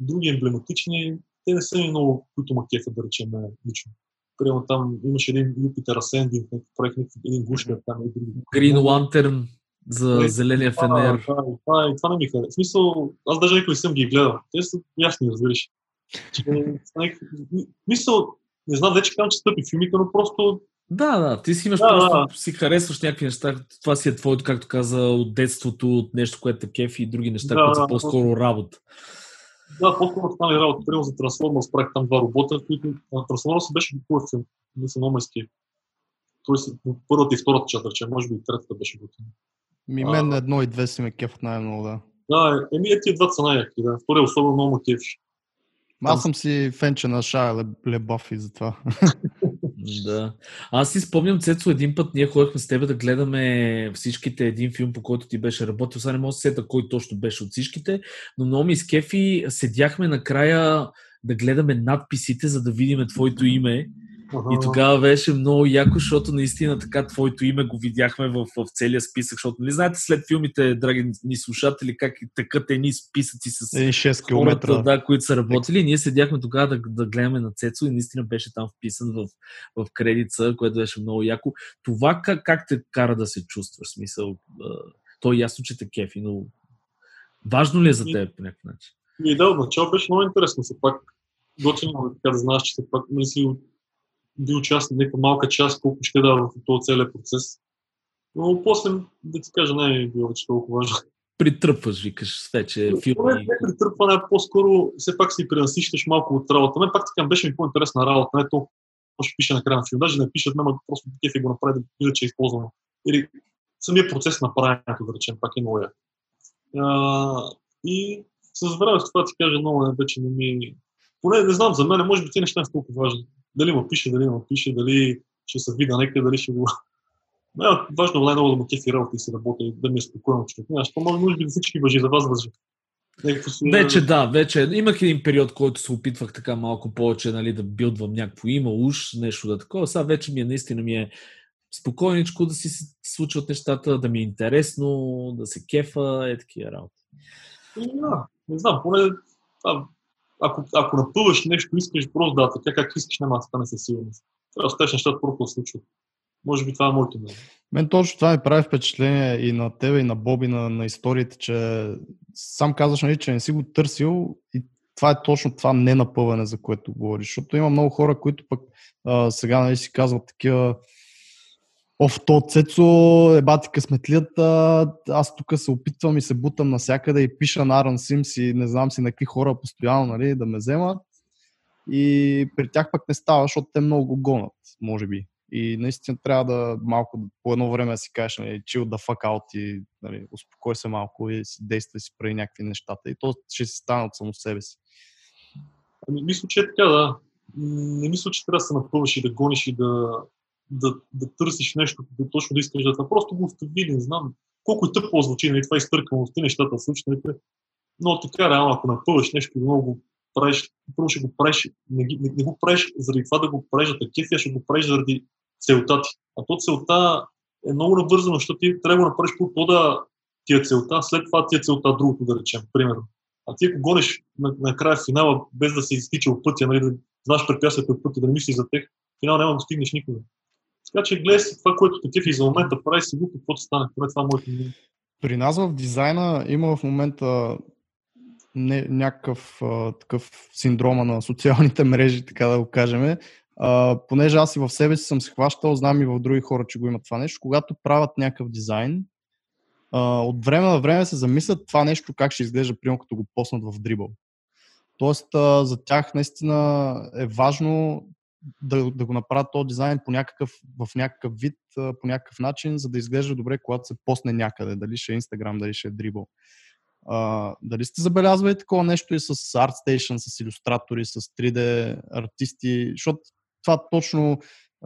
други емблематични, те не са и много, които ма кефа, да речем, лично. Примерно там имаше един Jupiter Ascending, правих един гушкар там. Green Lantern за зеления фенер. Това, това, това не ми харесва. В смисъл, аз даже никога не съм ги гледал. Те са ясни, разбираш. Мисъл, не знам, вече казвам, че стъпи филмите, но просто... Да, да, ти си имаш да, просто, да. Си харесваш някакви неща, това си е твоето, както каза, от детството, от нещо, което е кефи и други неща, да, които са да, по-скоро да. Работа. Да, по-скоро това е работа. Примерно за Трансформърс правих там два робота, които Трансформърс беше хубав филм, не са много майски. Тоест, първата и втората чатър, че може би и третата беше готина. Ми мен едно и две си ме кефът най-много, да. Да, еми е тия два са най-яки, да. Втория особено много ме кефиш. Аз съм си фенче на Шая Лебаф и за това. Да. Аз си спомням, Цецо, един път ние ходихме с тебе да гледаме всичките един филм, по който ти беше работил. Сега не мога да сета кой точно беше от всичките, но много ми с кефи седяхме накрая да гледаме надписите, за да видим твоето име. И тогава беше много яко, защото наистина така твоето име го видяхме в, в целия списък, защото, нали, знаете, след филмите, драги ни слушатели, как тъкат едни списъци с шест хората, да, които са работили. Ние седяхме тогава да, да гледаме на Цецо и наистина беше там вписан в, в кредица, което беше много яко. Това как, как те кара да се чувстваш? В смисъл, то е ясно, че те кефи, но важно ли е за теб по някакъв начин? И да, отначало беше много интересно, се пак. готино да знаеш, че пак нали си бил част на някаква малка част, колко ще дава в този целия процес. Но после, да ти кажа, не е било вече толкова важно. Притръпваш, викаш, вече филми. Не, не притръпване, по-скоро все пак си пренасищаш малко от работа. Мен пак така беше ми по-интересна работа, не толкова ще пише накрая на филм. Даже не пишат, но просто кеф и го направи да видя, че е използвано. Или самия процес на правенето, да речем, пак е много я. И с времето това ти кажа, много вече не ми... Поне не знам, за мен, може би тези неща не са толкова важни. Дали му пише, дали му пише, дали ще се видя някъде, дали ще го... Важно е най-много да му кефи работа и си работа и да ми е спокойно човек. Нещо може би всички въжи за вас въжи. Си... Вече да, вече. Имах един период, който се опитвах така малко повече, нали, да билдвам някакво има, уж, нещо да такова. Сега вече ми е, наистина ми е спокойничко да си случват нещата, да ми е интересно, да се кефа, е такива работи. Да, не знам, поне а, ако, ако напълваш нещо, искаш просто да, така как искаш, няма да стане със сигурност. Трябва да оставиш нещата просто да случват. Може би това е моето мнение. Мен точно това ми прави впечатление и на тебе, и на Боби, на, на историите, че сам казваш, нали, че не си го търсил и това е точно това ненапъване, за което говориш. Защото има много хора, които пък а, сега нали, си казват такива оф, то Цецо, ебати късметлията, аз тук се опитвам и се бутам навсякъде и пиша на Аарън Симс и не знам си на какви хора постоянно нали, да ме вземат. И при тях пък не става, защото те много го гонат, може би. И наистина трябва да малко по едно време да си кажеш, нали, chill the fuck out и нали, успокой се малко и си действай си прави някакви нещата. И то ще си стане от само себе си. Ами, мисля, че е така, да. Не мисля, че трябва да се напълваш и да гониш и да, да, да търсиш нещо, да точно да искаш да това. Просто го остави, не знам. Колко и тъпо звучи, нали, това изтъркано в тези нещата случи, нали. Но така, реално, ако напълваш нещо и много правиш, първо ще го правиш, не, не, не го правиш заради това да го правиш за кефия, ще го правиш заради целта ти. А то целта е много навързана, защото ти трябва да направиш по-то да ти е целта, след това ти е целта другото, да речем, примерно. А ти ако гониш накрая на финала, без да се изтичал пътя, нали, да знаеш препятствията от пътя, да не мислиш за тях, финал няма да стигнеш никога. Така че гледай си това, което такив и за момента прави си глупо, каквото стане. Това е това моето мнение. При нас в дизайна има в момента не, някакъв а, такъв синдрома на социалните мрежи, така да го кажем. Uh, понеже аз и в себе си съм се хващал, знам и в други хора, че го имат това нещо, когато правят някакъв дизайн, uh, от време на време се замислят това нещо как ще изглежда, примерно като го поснат в Dribbble. Тоест uh, за тях наистина е важно да, да го направят този дизайн по някакъв, в някакъв вид, uh, по някакъв начин, за да изглежда добре, когато се посне някъде, дали ще е Instagram, дали ще е Dribbble. Uh, дали сте забелязвали такова нещо и с ArtStation, с илюстратори, с три Д артисти, защото това точно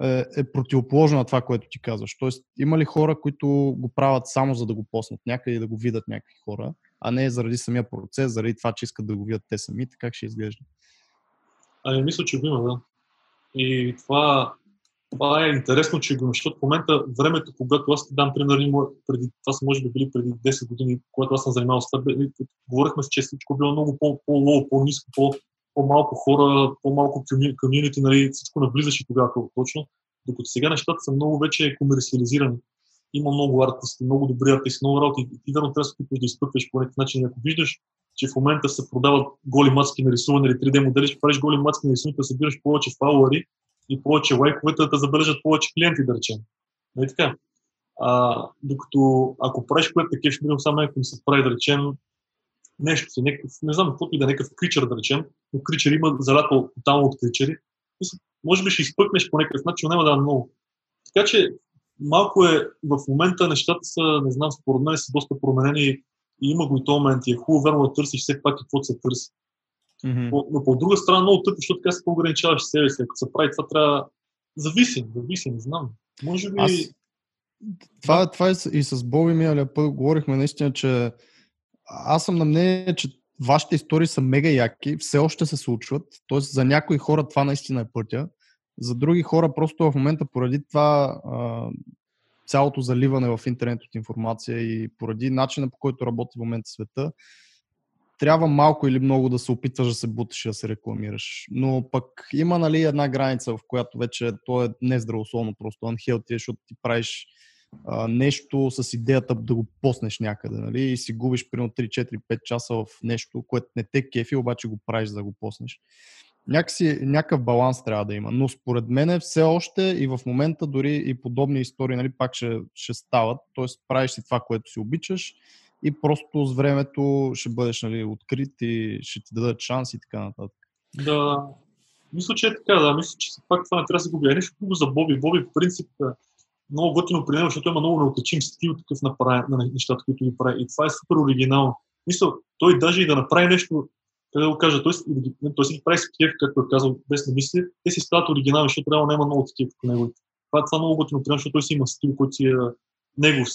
е, е противоположно на това, което ти казваш. Тоест, има ли хора, които го правят само за да го поснат някъде и да го видят някакви хора, а не заради самия процес, заради това, че искат да го видят те самите, как ще изглежда? Ами, мисля, че го има, да. И това, това е интересно, че го има, защото в момента времето, когато аз ти дам, примерно, преди, това са може би били преди десет години, когато аз съм занимавал с това, говорихме с че всичко било много по-лоу, по-ниско, по по-малко хора, по-малко комьюнити, нали, всичко навлизаше тогава точно, докато сега нещата са много вече комерциализирани. Има много артисти, много добри артисти, много работи и ти верно трябва да се опитваш да изпъкваш по някакъв начин. Ако виждаш, че в момента се продават голи мацки нарисувани или три Д модели, ще правиш голи мацки нарисувани, да събираш повече фалуари и повече лайковете, да забележат повече клиенти, да речем. Нали така? А, докато ако правиш което такива, ще видим само някакво се прави, да речем, нещо си, някакъв, не знам каквото и да е някакъв кричър, да речем, но кричър има залято тотално от кричери. Може би ще изпъкнеш по някакъв начин, но няма да много. Така че малко е, в момента нещата са, не знам, според мен са доста променени и има го и този момент и е хубаво, верно да търсиш все пак и каквото се търси. Mm-hmm. Но, но по друга страна много тъпо, защото така се ограничаваш себе си. Ако се прави това трябва, зависи, зависи, не знам. Може би... Аз... Това, това и с Боби миналия път говорихме наистина, че аз съм на мнение, че вашите истории са мега яки, все още се случват, т.е. за някои хора това наистина е пътя, за други хора просто в момента поради това а, цялото заливане в интернет от информация и поради начина по който работи в момента света, трябва малко или много да се опитваш да се буташ и да се рекламираш. Но пък има нали, една граница, в която вече то е нездравословно просто unhealthy, защото ти правиш Uh, нещо с идеята да го поснеш някъде, нали? И си губиш примерно три, четири, пет часа в нещо, което не те кефи, обаче го правиш за да го поснеш. някакси, някакъв баланс трябва да има. Но според мен е все още и в момента дори и подобни истории, нали, пак ще, ще стават. Тоест правиш си това, което си обичаш и просто с времето ще бъдеш, нали, открит и ще ти дадат шанс и така нататък. Да, мисля, че е така. Да. Мисля, че пак това не трябва да се губля. Нещо много за Боби. Боби в принцип много вътре при него, защото има много неотличим стил такъв на, на нещата, които ги прави. И това е супер оригинално. Мисля, той даже и да направи нещо, как да го кажа, той, той си ги прави с кеф, както е казал, без намисли, те си стават оригинални, защото реално няма много такива като него. Това, това много готино, защото той си има стил, който си е негов.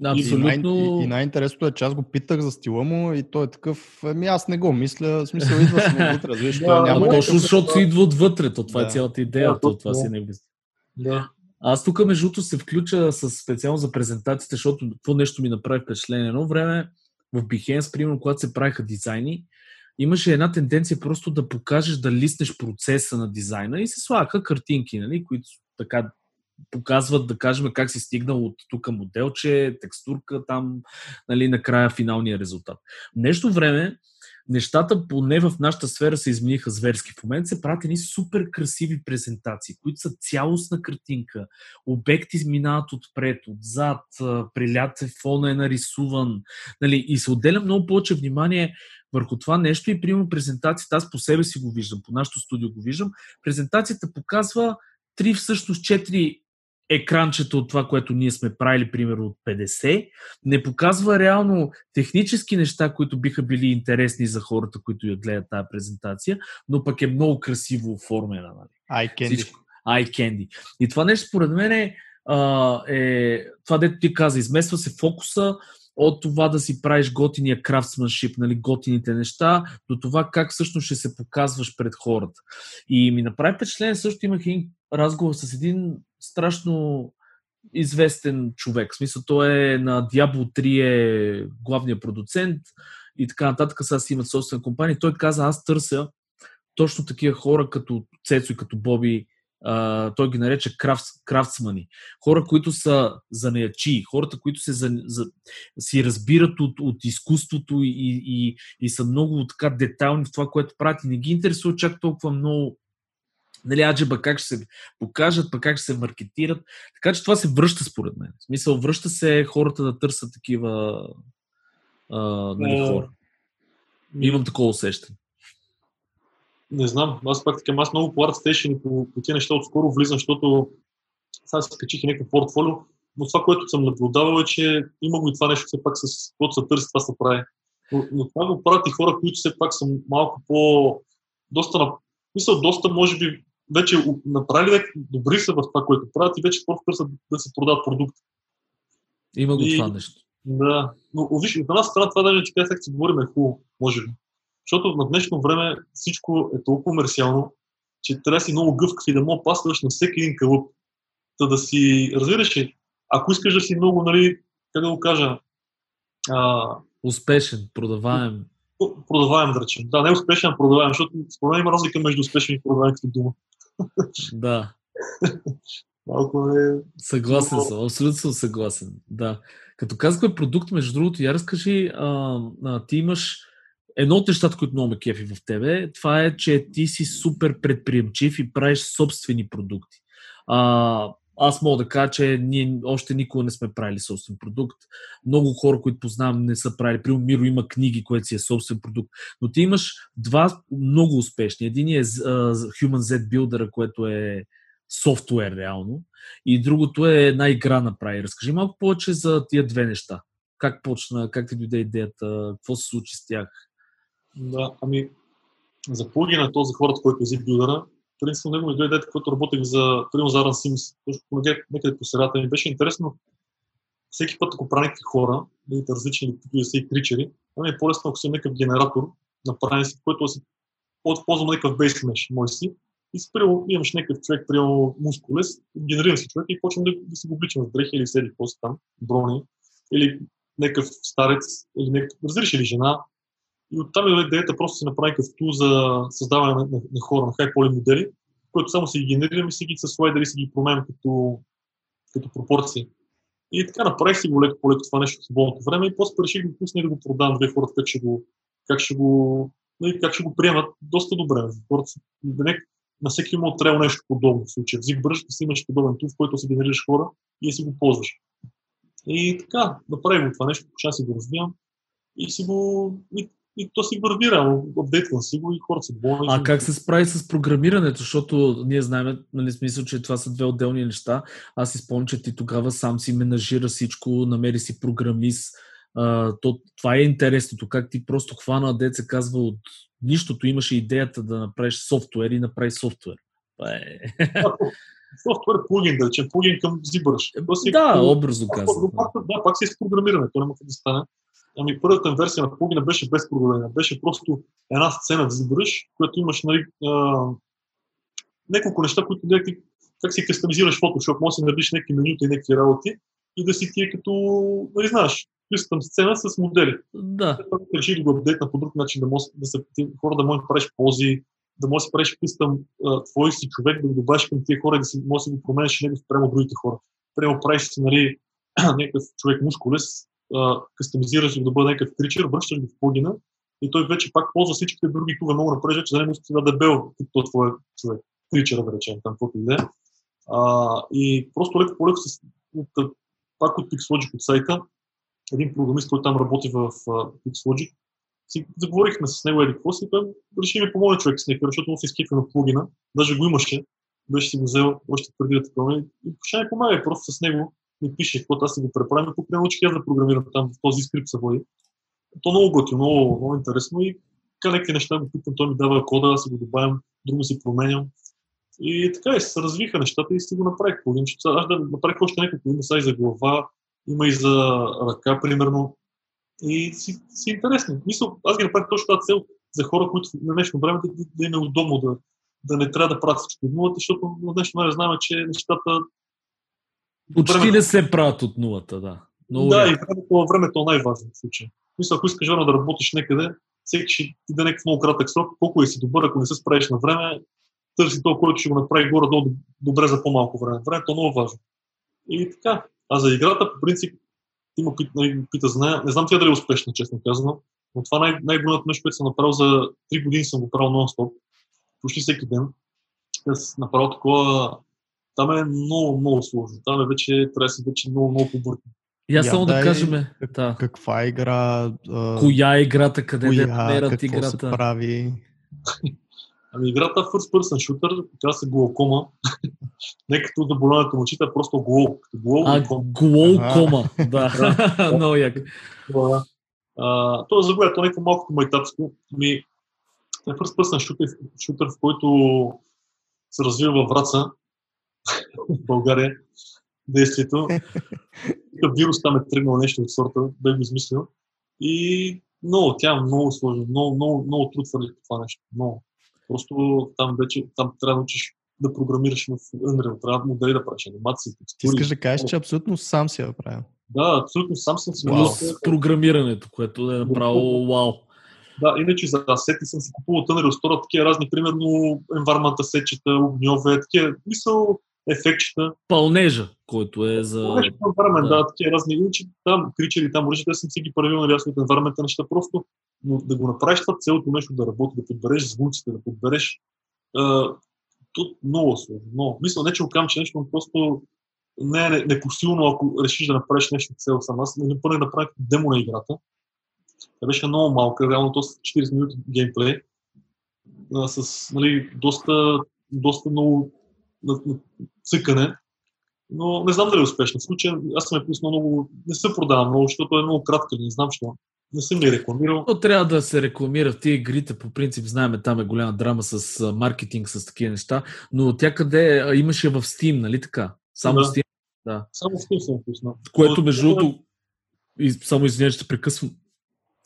Да, и, абсолютно... и, и най-интересното е, че аз го питах за стила му и той е такъв, ами аз не го мисля, в смисъл идва си отвътре, разбираш, той няма... Точно защото си идва отвътре, то това е цялата идея, то това си не мисля. Аз тук междуто се включа специално за презентациите, защото какво нещо ми направи впечатление. Едно време в Behance, примерно, когато се правиха дизайни, имаше една тенденция просто да покажеш, да листнеш процеса на дизайна и се слагаха картинки, нали, които така показват, да кажем, как си стигнал от тук моделче, текстурка, там, нали, накрая финалния резултат. В днешно време нещата, поне в нашата сфера, се измениха зверски. В момента се правят едни супер красиви презентации, които са цялостна картинка. Обекти минават отпред, отзад, прилят е, фона е нарисуван. Нали? И се отделя много повече внимание върху това нещо и примерно презентацията, аз по себе си го виждам, по нашото студио го виждам, презентацията показва три, всъщност четири екранчета от това, което ние сме правили, примерно от петдесет, не показва реално технически неща, които биха били интересни за хората, които я гледат тази презентация, но пък е много красиво оформена. Ай кенди. Ай кенди. И това нещо, според мен, е, е това, дето ти каза, измества се фокуса от това да си правиш готиния крафтсманшип, нали, готините неща, до това как всъщност ще се показваш пред хората. И ми направи впечатление, също имах един разговор с един страшно известен човек. В смисъл, той е на Diablo три е главният продуцент и така нататък, сега си имат собствена компания. Той каза, аз търся точно такива хора като Цецо и като Боби, а, той ги нарече крафт, крафтсмани. Хора, които са занаячи, хората, които се за, за, си разбират от, от изкуството и, и, и са много така детайлни в това, което правят и не ги интересува чак толкова много, нали, аджеба, как ще се покажат, пък как ще се маркетират. Така че това се връща, според мен. В смисъл, връща се хората да търсят такива а, нали, хора. Имам такова усещане. Не знам. Аз пак така, аз много по ArtStation и по, по тези неща отскоро влизам, защото сега се качих и някакво портфолио, но това, което съм наблюдавал е, че има го и това нещо, все пак с което се търси, това се прави. Но, но това го правят и хора, които все пак са малко по... доста на... мисъл, доста, може би, вече направили добри са в това, което правят и вече просто търсят да се продават продукти. Има го и това нещо. Да. Но виж, от една страна това даже така, сега се говорим е хубаво, може би. Защото на днешно време всичко е толкова комерциално, че трябва да си много гъвкав и да мога пасваш на всеки един кълъп. Та да си, разбираш ли, ако искаш да си много, нали, как да го кажа... А... успешен, продаваем. Продаваем, да речем. Да, не успешен, продаваем, защото според мен има разлика между успешен и продаваем като дума. Да. Малко е... Съгласен съм, абсолютно съм съгласен. Да. Като казахме продукт, между другото, я разкажи, а, а, ти имаш... Едно от нещата, които много ме кефи в тебе, това е, че ти си супер предприемчив и правиш собствени продукти. А, аз мога да кажа, че ние още никога не сме правили собствен продукт. Много хора, които познавам, не са правили. Примерно Миро има книги, което си е собствен продукт. Но ти имаш два много успешни. Един е uh, Human Z Builder, което е софтуер реално. И другото е една игра направи. Разкажи малко повече за тия две неща. Как почна, как ти дойде идеята, какво се случи с тях? Да, ами, за плъгина то, за хората, който е Z-билдъра, принципно него ми дойде идеята, който работех за, примерно, за Аарън Симс, понеже някъде по средата ми беше интересно, всеки път, ако правя някакви хора, видите различни, които са и кричери, ами е по-лесно, ако си някакъв генератор, направен си, който си ползвам някакъв бейсмеш, може си, и спрямо имаш някакъв човек, приемал мускулес, генерирам си човек и почвам да, да си го обличам в дрехи или седи после там, брони, или някакъв старец, или някакъв разрешили жена. И оттам идеята просто си направи като тул за създаване на, на, на хора, на хай-поли модели, които само си ги генерираме и си ги със слайдери си ги променим като, като пропорции. И така направих си го леко по-леко това нещо в свободното време и после реших да го пусна и да го продам две хората, как ще го, как ще го и как ще го приемат доста добре. На всеки има трябва нещо подобно в случая. В ZBrush да си имаш подобен тул, в който си генерираш хора и си го ползваш. И така, направим това нещо, почна си го развивам и си го... И, и то си върви реално, апдейтвам си го и хората са доволни. А как се справи с програмирането? Защото ние знаем, нали, смисъл, че това са две отделни неща. Аз си спомням, че ти тогава сам си менажира всичко, намери си програмист. А, то, това е интересното, как ти просто хвана, деца казва, от нищото имаше идеята да направиш софтуер и направи софтуер. Софтуер плугин, да речем, плугин към ZBrush. Да, образно казвам. Да, пак се изпрограмиране, то не може да стане. Ами първата версия на плугина беше без програмиране, беше просто една сцена в ZBrush, която имаш, нали, а, няколко неща, които някакви, как си кастомизираш Photoshop, може да си наредиш някакви менюта и някакви работи и да си ти е като, нали, знаеш, кристам сцена с модели. Да. Реши да го апдейтна по друг начин, да може да се хора да може да правиш пози, да може да правиш кристам твой си човек, да го добавиш към тия хора и да си може да го променеш него спрямо другите хора. Прямо правиш си, нали, някакъв човек мускулес, кастомизираш го да бъде някакъв кричер, връщаш го в плугина и той вече пак ползва всичките други туга много напрежа, че за него си да дебел като твой човек, кричера, да речем, там каквото иде. И просто леко по-леко с пак от Pixologic от сайта, един програмист, който там работи в uh, Pixologic, си заговорихме с него едикво си, той реши ми помогне човек с някакъв, защото му се изкипва на плугина, даже го имаше, беше си го взел още преди да такова и почне ми помага, просто с него ми пише, когато аз си го преправям, по приночки аз да програмирам там, в този скрипт се води. То много готино, много, много интересно и така някакви неща го питам, той ми дава кода, аз си го добавям, друго си променям. И така и се развиха нещата и си го направих плугинчето. Аз да направих още някакво, има са и за глава, има и за ръка, примерно. И си, си интересни. Мисъл, аз ги направих точно тази цел за хора, които на днешно време да, да е неудобно, да, да не трябва да правят всичко от нулата, защото на днешно време знаем, че нещата... Почти време... не се правят от нулата, да. Много да, реально. И времето, времето е най-важно в случая. Мисъл, ако искаш върна да работиш някъде, всеки ще ти да някакъв много кратък срок, колко и си добър, ако не се справиш на време, търси то, който ще го направи горе-долу добре за по-малко време. Времето е много важно. И така. А за играта, по принцип, ти му пита, пита за нея. Не знам тя дали е успешна, честно казано, но това най- най-голямото нещо, което съм направил за три години, съм го правил нон-стоп. Почти всеки ден. Аз направил такова... Там е много, много сложно. Там е вече, трябва да си вече много, много побъркан. Я само да кажем... Как, да. Каква е игра? А... Коя е играта? Къде Коя, да мерят играта? Какво се прави? Ами играта First Person Shooter, тя се Glaucoma. Не като заболяването мъчите, а просто Glaucoma. А, Glaucoma, да. Много як. Това заглавието е някакво малко майтапско. Ами, е First Person Shooter, в който се развива във Враца, в България, действието. Вирус там е тръгнал нещо от сорта, бе го измислил. И много, тя е много сложна, много, много, много труд върли това нещо. Много. Просто там вече там трябва да учиш да програмираш в Unreal, трябва да модели да правиш анимации, текстури. Ти искаш да кажеш, че абсолютно сам си я правил. Да, абсолютно сам съм си правил. С програмирането, което е направо вау. Да, иначе за сети съм си купувал от Unreal Store, такива разни, примерно environment сетчета, огньове, такива мисъл, ефектчета. Пълнежа, който е за... Пълнежа, environment, да, такива разни. Иначе там кричери, там оръжите, съм си ги правил на ясно от environment неща просто. Но да го направиш това цялото нещо да работи, да подбереш звуците, да подбереш. А, тут много сложно. Много. Мисля, не че окам, че нещо, но просто не е непосилно, ако решиш да направиш нещо цел сам. Аз не пърне направих демо на играта. Тя беше много малка, реално то с четирийсет минути геймплей. А, с, нали, доста, доста много цъкане. Но не знам дали е успешно. В случай, аз съм е пуснал много, не се продавам много, защото е много кратка, не знам що. Не съм ги рекламирал. Но трябва да се рекламира в тия игрите, по принцип знаем, там е голяма драма с маркетинг, с такива неща, но тя къде е, имаше в Steam, нали така? Само да. Steam. Да. Само Steam съм пуснал. Което между другото, само извиня, ще прекъсвам,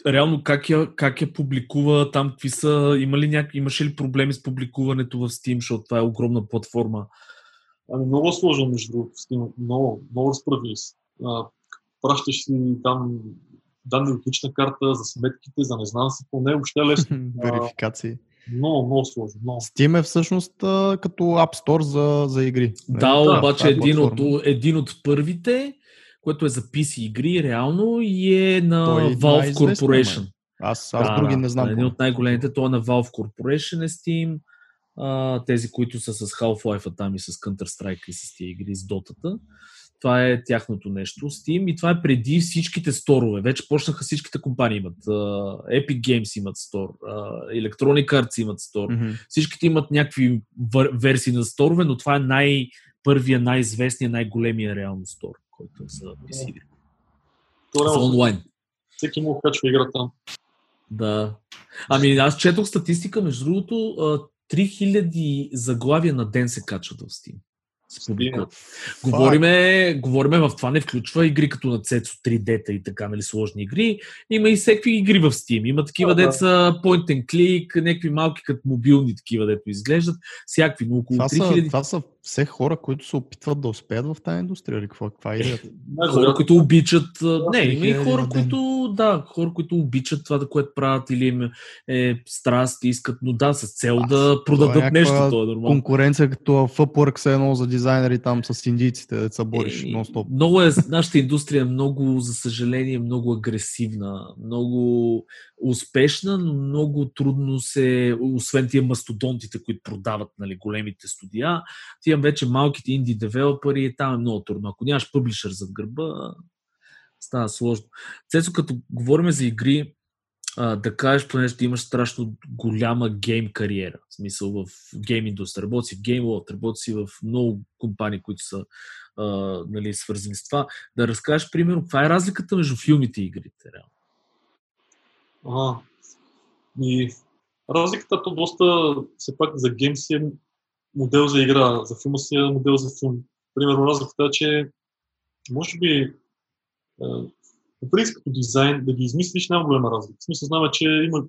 реално как я, как я публикува, там какви са, има ли няк... имаше ли проблеми с публикуването в Steam, защото това е огромна платформа? Ами много сложно между другото в Steam, много, много разправили се. Пращаш си там данни от лична карта, за сметките, за не знам си, по не въобще лесно. Верификации. Много, много сложно. Много. Steam е всъщност като App Store за, за игри. Да, да, обаче е един, от, един от първите, което е за пи си игри, реално, и е на Valve Corporation. Аз, аз да, други не знам. Един от най-големите, това на Valve Corporation е Steam, а, тези, които са с Half-Life-а там и с Counter-Strike и с тия игри, с Dota-та. Това е тяхното нещо, Steam, и това е преди всичките сторове. Вече почнаха всичките компании имат. Uh, Epic Games имат стор, uh, Electronic Arts имат стор. Mm-hmm. Всичките имат някакви вър- версии на сторове, но това е най-първия, най-известния, най-големия реално стор, който е за пи си. Yeah. За онлайн. Всеки му качва игра там. Да. Ами аз четох статистика, между другото, три хиляди заглавия на ден се качват в Steam. Говориме, говориме в това не включва игри като на Цецо, три де-та и така, нали, сложни игри. Има и всеки игри в Steam. Има такива, ага, деца point and click, някакви малки като мобилни такива, дето изглеждат. Всякакви, но около три хиляди... Това са все хора, които се опитват да успеят в тази индустрия или какво? Каква е? Хора, които обичат... Не, има и хора, които, да, хора, които обичат това, което правят, или им е страст, искат, но да, с цел да продадат нещо. Това е нормално. Конкуренция като Upwork се едно за дизайнери там с индийците, да се бориш нон-стоп. Много е, нашата индустрия е много, за съжаление, много агресивна, много успешна, но много трудно се, освен тия мастодонтите, които продават, нали, големите студия, тия вече малките инди девелопери, там е много трудно. Ако нямаш пъблишър зад гърба, става сложно. Цецо, като говорим за игри, а, да кажеш, понеже да имаш страшно голяма гейм кариера. В смисъл в гейм индустрия. Работи си в геймлот, работи си в много компании, които са, а, нали, свързани с това. Да разкажеш, примерно, каква е разликата между филмите и игрите? Реално? Ага. И разликата то доста, все пак за гейм си е модел за игра, за филма си е модел за филм. Примерно разликата е, че може би по принцип като дизайн, да ги измислиш, няма голяма разлика. В смисъл, знаме, че има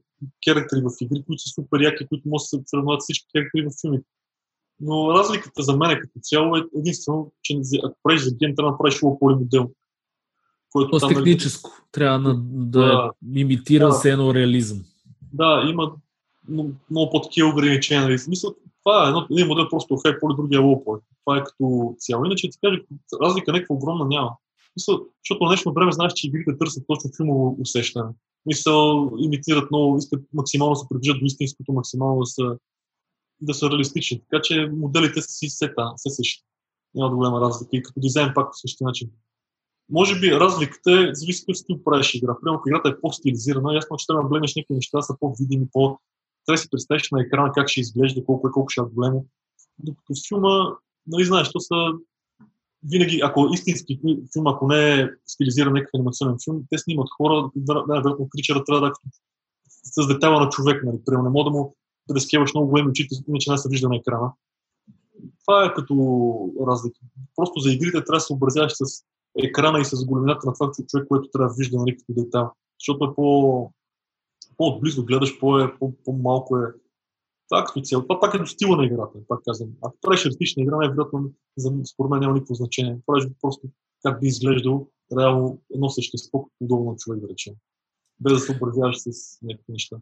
характери в игри, които са супер яки, които може да се сравняват всички характери в филмите. Но разликата за мен като цяло е единствено, че ако правиш за гейм, трябва да правиш лоу поле модел. Което там, техническо. Трябва да, да имитира, да, сено реализъм. Да, има много по-такива ограничения. В смисъл, това е едно, един модел просто хай поле, другия е лоу поле. Това е като цяло. Иначе ти кажа, разлика някаква огромна няма. Мисъл, защото на днешно време знаеш, че игрите търсят точно филмово усещане. Мисъл, имитират много, искат максимално да се приближат до истинското, максимално да са, да са реалистични. Така че моделите си сета, се същи. Няма да голяма разлика. И като дизайн пак по същия начин. Може би разликата е, зависи като си ти правиш игра. Примерно, ако играта е по-стилизирана, ясно, че трябва да гледаш някакви неща, са по-видими, по... трябва да си представиш на екрана как ще изглежда, колко е, колко ще е големо. Докато с филма, нали знаеш, то са... Винаги, ако истински филм, ако не е стилизиран някакъв анимационен филм, те снимат хора, най-вероятно кричера трябва да с детайла на човек, нали, примерно. Не мога да му да скеваш много големи очите, иначе не се вижда на екрана. Това е като разлика. Просто за игрите трябва да се образяваш с екрана и с големината на това човек, който трябва да вижда, нали, като детайл. Защото е по... по-отблизо гледаш, по-малко е... Това като цяло. Това пак е до стила на играта, пак казвам. Ако правиш артистична игра, най-вероятно, според мен няма никакво значение. Правиш просто как би изглеждал реално едно същество, подобно на човек, да речем. Без да се образяваш с някакви неща.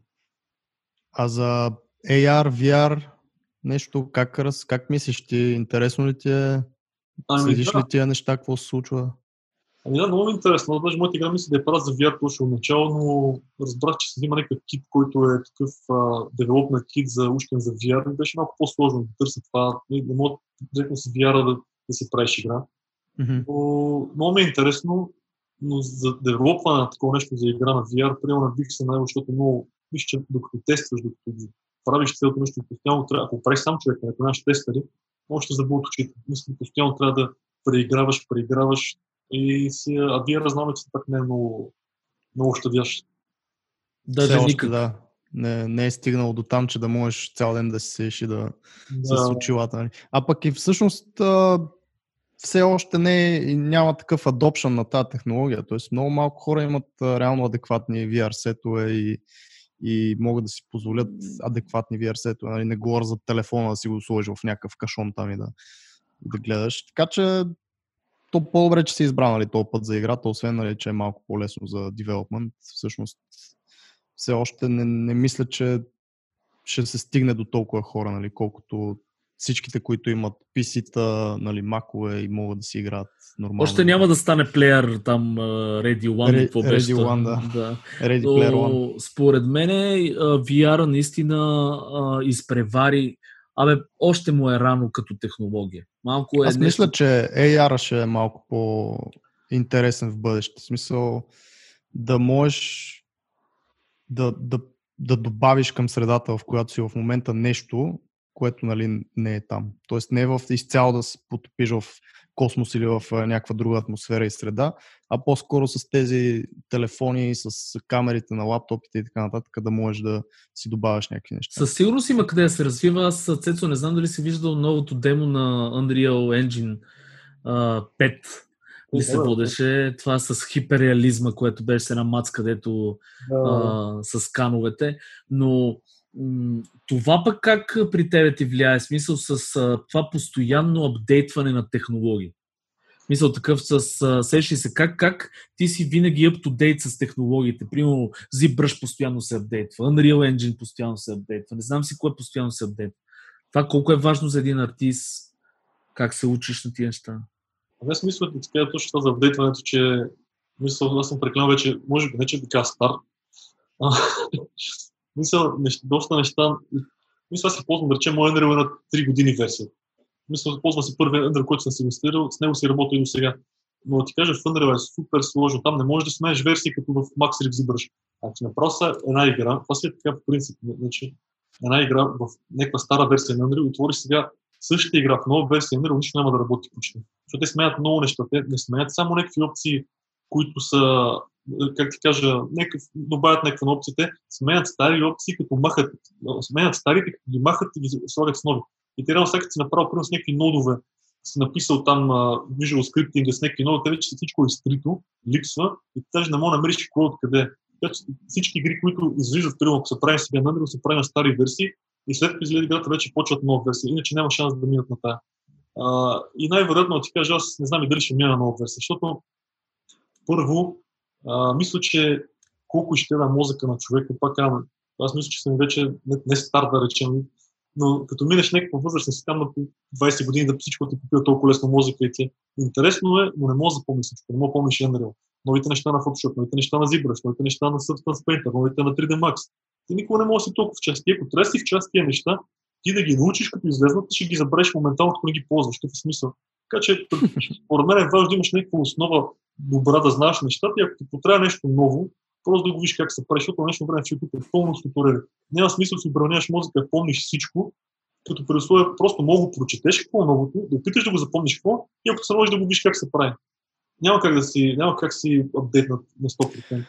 А за ей ар, ви ар, нещо, как, раз, как мислиш ти? Интересно ли ти е? Ами, следиш да. ли тия неща? Какво се случва? Ами да, много интересно. Даже моята игра мисля да я правя за ви ар точно от начало, но разбрах, че се взима някакъв кит, който е такъв девелопмент кит за ушкан за ви ар. Беше малко по-сложно да търся това. Не мога директно с ви ар да, да си правиш игра. Mm-hmm. Но много ми е интересно, но за девелопване на такова нещо за игра на ви ар, приема бих се най-го, защото много виж, че докато тестваш, докато правиш цялото нещо, постоянно трябва, ако правиш сам човек, ако нямаш тестъри, може да забудат очите. Мисля, постоянно трябва да преиграваш, преиграваш. И си, а вие разнаме, че пак не е много, много щадящ. Даже никак. Да. Не, не е стигнал до там, че да можеш цял ден да си сееш и да, да. С очилата. Нали? А пък и всъщност а, все още не, няма такъв адопшън на тази технология. Тоест много малко хора имат а, реално адекватни ви ар сетове и, и могат да си позволят адекватни ви ар сетове. Нали? Не говоря за телефона да си го сложиш в някакъв кашон там и да, да гледаш. Така че то по-добре, че си избрал, нали, този път за играта, освен, нали, че е малко по-лесно за девелопмент. Всъщност, все още не, не мисля, че ще се стигне до толкова хора, нали, колкото всичките, които имат пи си-та, нали, макове и могат да си играят нормално. Още няма да стане плеер там Ready One, какво беше. Ready One, да. Да. Ready Player One. Според мен ви ар наистина изпревари. Абе, още му е рано като технология. Малко е. Аз мисля, нещо... че ей ар ще е малко по-интересен в бъдеще. В смисъл да можеш да, да, да добавиш към средата, в която си в момента нещо, което, нали, не е там. Тоест не е в изцяло да се потопиш в космос или в някаква друга атмосфера и среда, а по-скоро с тези телефони, с камерите на лаптопите и така нататък, да можеш да си добавяш някакви неща. Със сигурност има къде да се развива. Аз, Цецо, не знам дали си виждал новото демо на Unreal Engine uh, пет. Ли се водеше това с хиперреализма, което беше с една мац, където да. а, с кановете, но м- това пък как при тебе ти влияе? Смисъл с а, това постоянно апдейтване на технологии. Мисъл такъв с а, сещи се как, как ти си винаги ап-то-дейт с технологиите. Примерно ZBrush постоянно се апдейтва, Unreal Engine постоянно се апдейтва, не знам си кое постоянно се апдейтва. Това колко е важно за един артист, как се учиш на тия неща. Аз мисля, че така точно това за апдейтването, че мисля, аз съм преклял вече, може би не, че би каза стар. А, мисля, неща, доста неща. Мисля, аз се ползвам, да речем, моя Unreal е на три години версия. Мисля, ползвам си първия Unreal, който съм се инсталирал, с него си работя и до сега. Но да ти кажа, в Unreal е супер сложно. Там не можеш да сменеш версии, като в Max или в ZBrush. Ако направо са една игра, това си е така по принцип. Значи, една игра в някаква стара версия на Unreal, отвори сега същата игра в нова версия на Unreal, нищо няма да работи почти. Защото те сменят много неща, те не сменят само някакви опции, които са, как ти кажа, някакъв, добавят някаква на опциите, сменят стари опции, като махат, сменят старите, като ги махат и ги слагат с нови. И те реално сега като си направил примерно с някакви нодове, си написал там Visual Scripting с някакви нодове, те вече всичко е стрито, липсва и даже не мога да намериш кое откъде. Всички игри, които излизат, ако се прави сега на Unreal, се прави на стари версии, и след като излезе играта, вече почват нова версия, иначе няма шанс да минат на тая. А, и най-вероятно ти кажа, аз не знам и дали ще мина на нова версия, защото първо, а, мисля, че колко ще е на мозъка на човека, пак казвам, аз мисля, че съм вече не, не стар да речем, но като минеш някаква възраст, не си там на двайсет години, да всичко ти попива толкова лесно мозъка и ти. Интересно е, но не мога да запомня всичко, не мога да помниш Unreal. Новите неща на Photoshop, новите неща на ZBrush, новите неща на Substance Painter, новите на три ди Max. Ти никога не можеш да си толкова в части. Ако трябва да си в части тия неща, ти да ги научиш като излезнат, ще ги забравиш моментално, като не ги ползваш. Такъв е смисъл. Така че, според мен е важно да имаш някаква основа добра да знаеш нещата и ако ти потрябва нещо ново, просто да го виж как се прави, защото на нещо време в YouTube е пълно с туториали. Няма смисъл да си обравняваш мозъка, да помниш всичко, като при условие просто много прочетеш какво новото, да опиташ да го запомниш какво и ако се можеш да го виж как се прави. Няма как да си, няма как си апдейтнат на сто процента.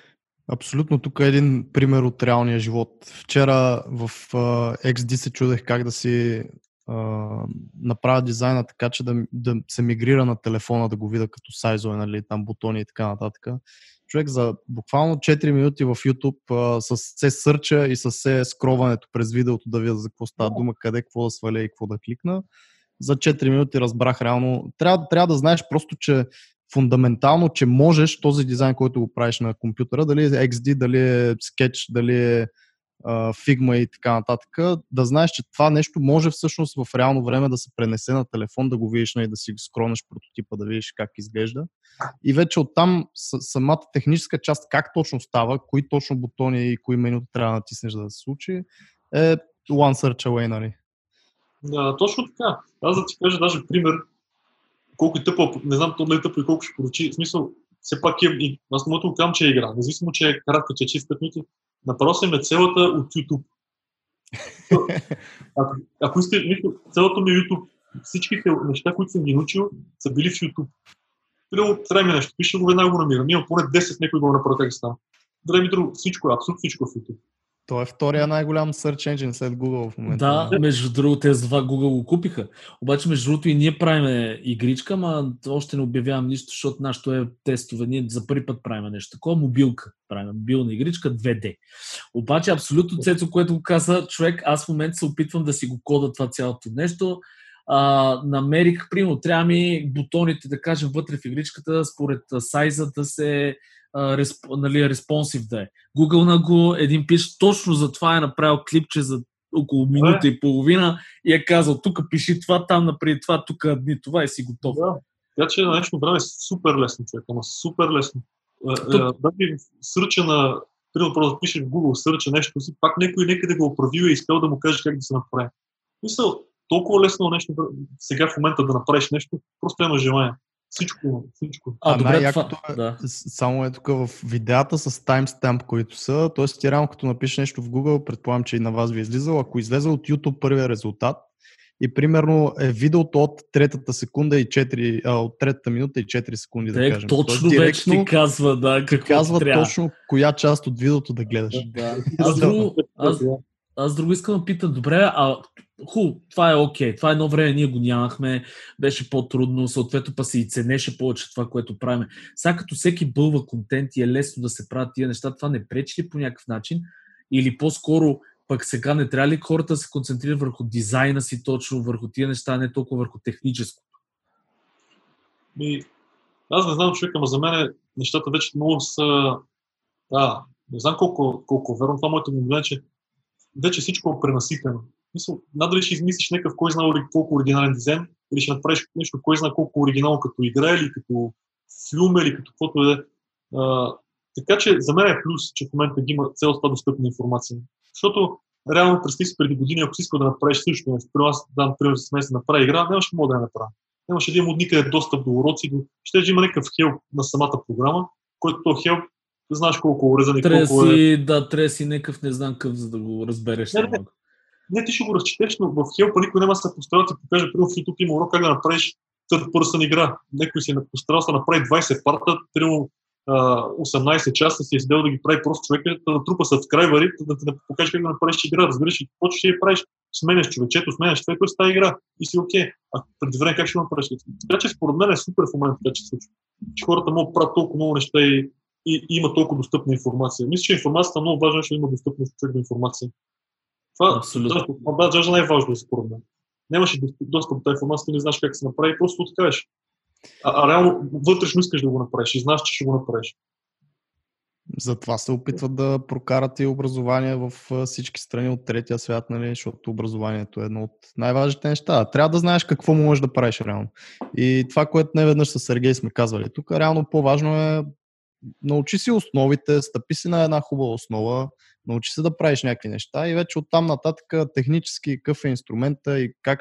Абсолютно, тук е един пример от реалния живот. Вчера в uh, икс ди се чудех как да си uh, направя дизайна така, че да, да се мигрира на телефона, да го видя като сайзове, нали, там бутони и така нататък. Човек за буквално четири минути в YouTube uh, с се сърча и с се скроването през видеото да видя за какво става дума, къде, какво да сваля и какво да кликна. За четири минути разбрах реално. Трябва, трябва да знаеш просто, че фундаментално, че можеш този дизайн, който го правиш на компютъра, дали е икс ди, дали е Sketch, дали е а, Figma и така нататък, да знаеш, че това нещо може всъщност в реално време да се пренесе на телефон, да го видиш и да си скронеш прототипа, да видиш как изглежда. И вече оттам самата техническа част, как точно става, кои точно бутони и кои менюта трябва да натиснеш да се случи, е one search away, нали? Да, точно така. Аз да ти кажа даже пример, колко е тъпо, не знам то да е тъпо и колко ще поручи. В смисъл, все пак е, и, аз мога да го казвам, че е игра. Независимо, че е кратка, че е чист пет минути, направо се ме целата от YouTube. Ако, ако искаш, целото ми е YouTube. Всичките неща, които съм ги научил, са били в YouTube. Трябва трябва ми нещо, пиша го веднага го намира. Мина поне десет някой го направи как става. Трябва ми друго, всичко е, абсолютно всичко е в YouTube. Той е втория най-голям search engine след Google в момента. Да, между другото, тези два Google го купиха. Обаче, между другото, и ние правиме игричка, ама още не обявявам нищо, защото нашето е тестове. Ние за първи път правиме нещо такова. Мобилка правиме, мобилна игричка две де. Обаче, абсолютно Цецо, което го каза човек, аз в момента се опитвам да си го кода това цялото нещо. А, намерих, примерно, трябва ми бутоните, да кажем, вътре в игричката, според сайза да се Респ, нали, респонсив да е. Гугълна го, един пич, точно за това е направил клипче за около минута и половина и е казал, тук пиши това, там напред това, тук дни това и си готов. Да. Така че на нещо време е супер лесно, човек, ама супер лесно. Тук... Дали сърча на, примерно, просто пишеш в Google, сърча нещо си, пак някой някъде го оправил и искал да му каже как да се направи. Мисъл, толкова лесно нещо, сега в момента да направиш нещо, просто има желание. Всичко, всичко. А, а добре, якото е, да. Само е тук в видеата с таймстамп, които са, т.е. ти рано като напишеш нещо в Google, предполагам, че и на вас ви е излизал, ако излезе от YouTube първия резултат и примерно е видеото от третата секунда и четири, а, от третата минута и четири секунди, да, да кажем. Точно т.е. вече ти казва, да, какво казва трябва. Точно коя част от видеото да гледаш. Да. Аз, друго, аз, аз друго искам да питам, добре, а хубаво, това е окей. Okay. Това едно време ние го нямахме, беше по-трудно, съответно па се и ценеше повече това, което правим. Сега като всеки бълва контент и е лесно да се правят тия неща, това не пречи ли по някакъв начин? Или по-скоро пък сега не трябва ли хората да се концентрират върху дизайна си точно, върху тия неща, не толкова върху техническото? Ми, аз не знам, човек, ама за мен нещата вече много са... А, не знам колко, колко верно, това моето ми гледа, че вече всичко е пренаситено. Мисъл, надали ще измислиш някакъв кой знае колко оригинален дизайн, или ще направиш нещо, кой знае колко оригинално като игра, или като филм, или като каквото е. А, така че за мен е плюс, че в момента ги има цялата достъпна информация. Защото реално представи си преди години, ако си искал да направиш също нещо, при нас дам пример с мен да направя игра, нямаше мога да я направя. Нямаше да има от никъде достъп до уроци, ще да има някакъв хелп на самата програма, който то хелп знаеш колко урезани, колко е. Да, трябва си някакъв не знам къв, за да го разбереш. Не, не. Не, ти ще го разчетеш, но в хелпа никой няма да се постарал да ти покаже, примерно в YouTube има урок как да направиш third person игра. Некой си е постарал да направи двайсет парта, примерно осемнайсет часа си е седел да ги прави просто човека, да трупа събскрайбъри, да ти да покажеш как да направиш игра, разбираш и какво ще я правиш, сменяш човечето, сменяш това, което става игра и си окей. Okay. А преди време как ще направиш? Така че според мен е супер в момента, така че случва. Че хората могат да правят толкова много неща и, и, и има толкова достъпна информация. Мисля, че информацията е много важна, че има достъпност човек до информация. Това даже най-важно е според мен. Нямаше достъп до тази информация, не знаеш как се направи, просто откажеш. А, а реално вътрешно искаш да го направиш и знаеш, че ще го направиш. Затова се опитват да прокарат и образование в всички страни от третия свят, нали? Защото образованието е едно от най-важните неща. Трябва да знаеш какво можеш да правиш реално. И това, което не веднъж с Сергей сме казвали тук, реално по-важно е научи си основите, стъпи си на една хубава основа, научи се да правиш някакви неща и вече оттам нататък технически какъв е инструмента и как,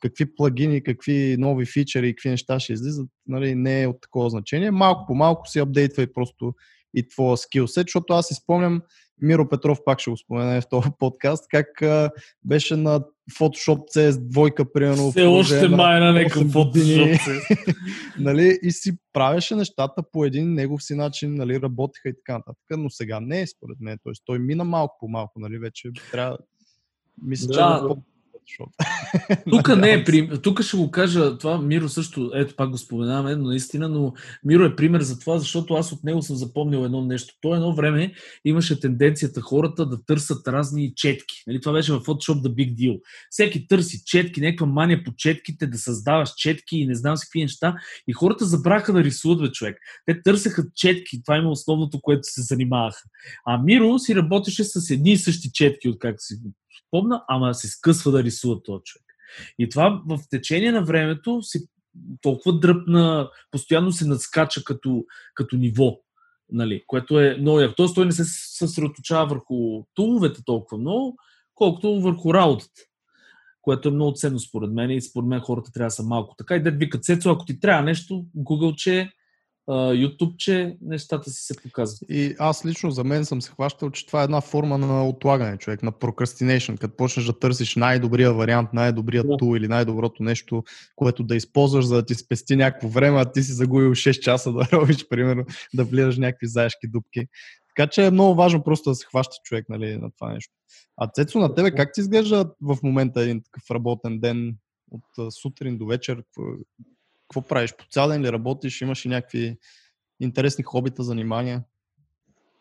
какви плагини, какви нови фичери и какви неща ще излизат, нали, не е от такова значение. Малко по малко си апдейтва и просто и твоя скилсет, защото аз си спомням, Миро Петров пак ще го спомене в този подкаст, как а, беше на Photoshop си ес две, примерно. Все още майна някакъв Photoshop си ес. Нали, и си правеше нещата по един негов си начин, нали, работеха и така нататък, но сега не е според мен. Т.е. той мина малко по малко, нали, вече трябва... Мисля, да. Че да... Тук не е пример. Тук ще го кажа това. Миро също, ето пак го споменаваме, но наистина, но Миро е пример за това, защото аз от него съм запомнил едно нещо. То едно време имаше тенденцията хората да търсят разни четки. Нали? Това беше в Photoshop the big deal. Всеки търси четки, някаква мания по четките, да създаваш четки и не знам си какви неща. И хората забраха да рисуват, бе, човек. Те търсеха четки. Това има основното, което се занимаваха. А Миро си работеше с едни и същи четки, откакто си помна, ама се скъсва да рисува този човек. И това в течение на времето си толкова дръпна, постоянно се надскача като, като ниво, нали, което е много яко. Тоест той не се съсредоточава върху туловете толкова много, колкото върху работата, което е много ценно според мен и според мен хората трябва да са малко така. И дед викат, Цецо, ако ти трябва нещо, Google, че YouTube, че нещата си се показват. И аз лично за мен съм се хващал, че това е една форма на отлагане, човек, на прокрастинейшн, като почнеш да търсиш най-добрия вариант, най-добрият yeah. тул или най-доброто нещо, което да използваш, за да ти спести някакво време, а ти си загубил шест часа да робиш, примерно, да влизаш някакви заешки дупки. Така че е много важно просто да се хваща човек, нали, на това нещо. А Цецо, на тебе как ти изглежда в момента един такъв работен ден от сутрин до вечер? Какво правиш? По цял ден ли работиш? Имаш ли някакви интересни хобита, занимания?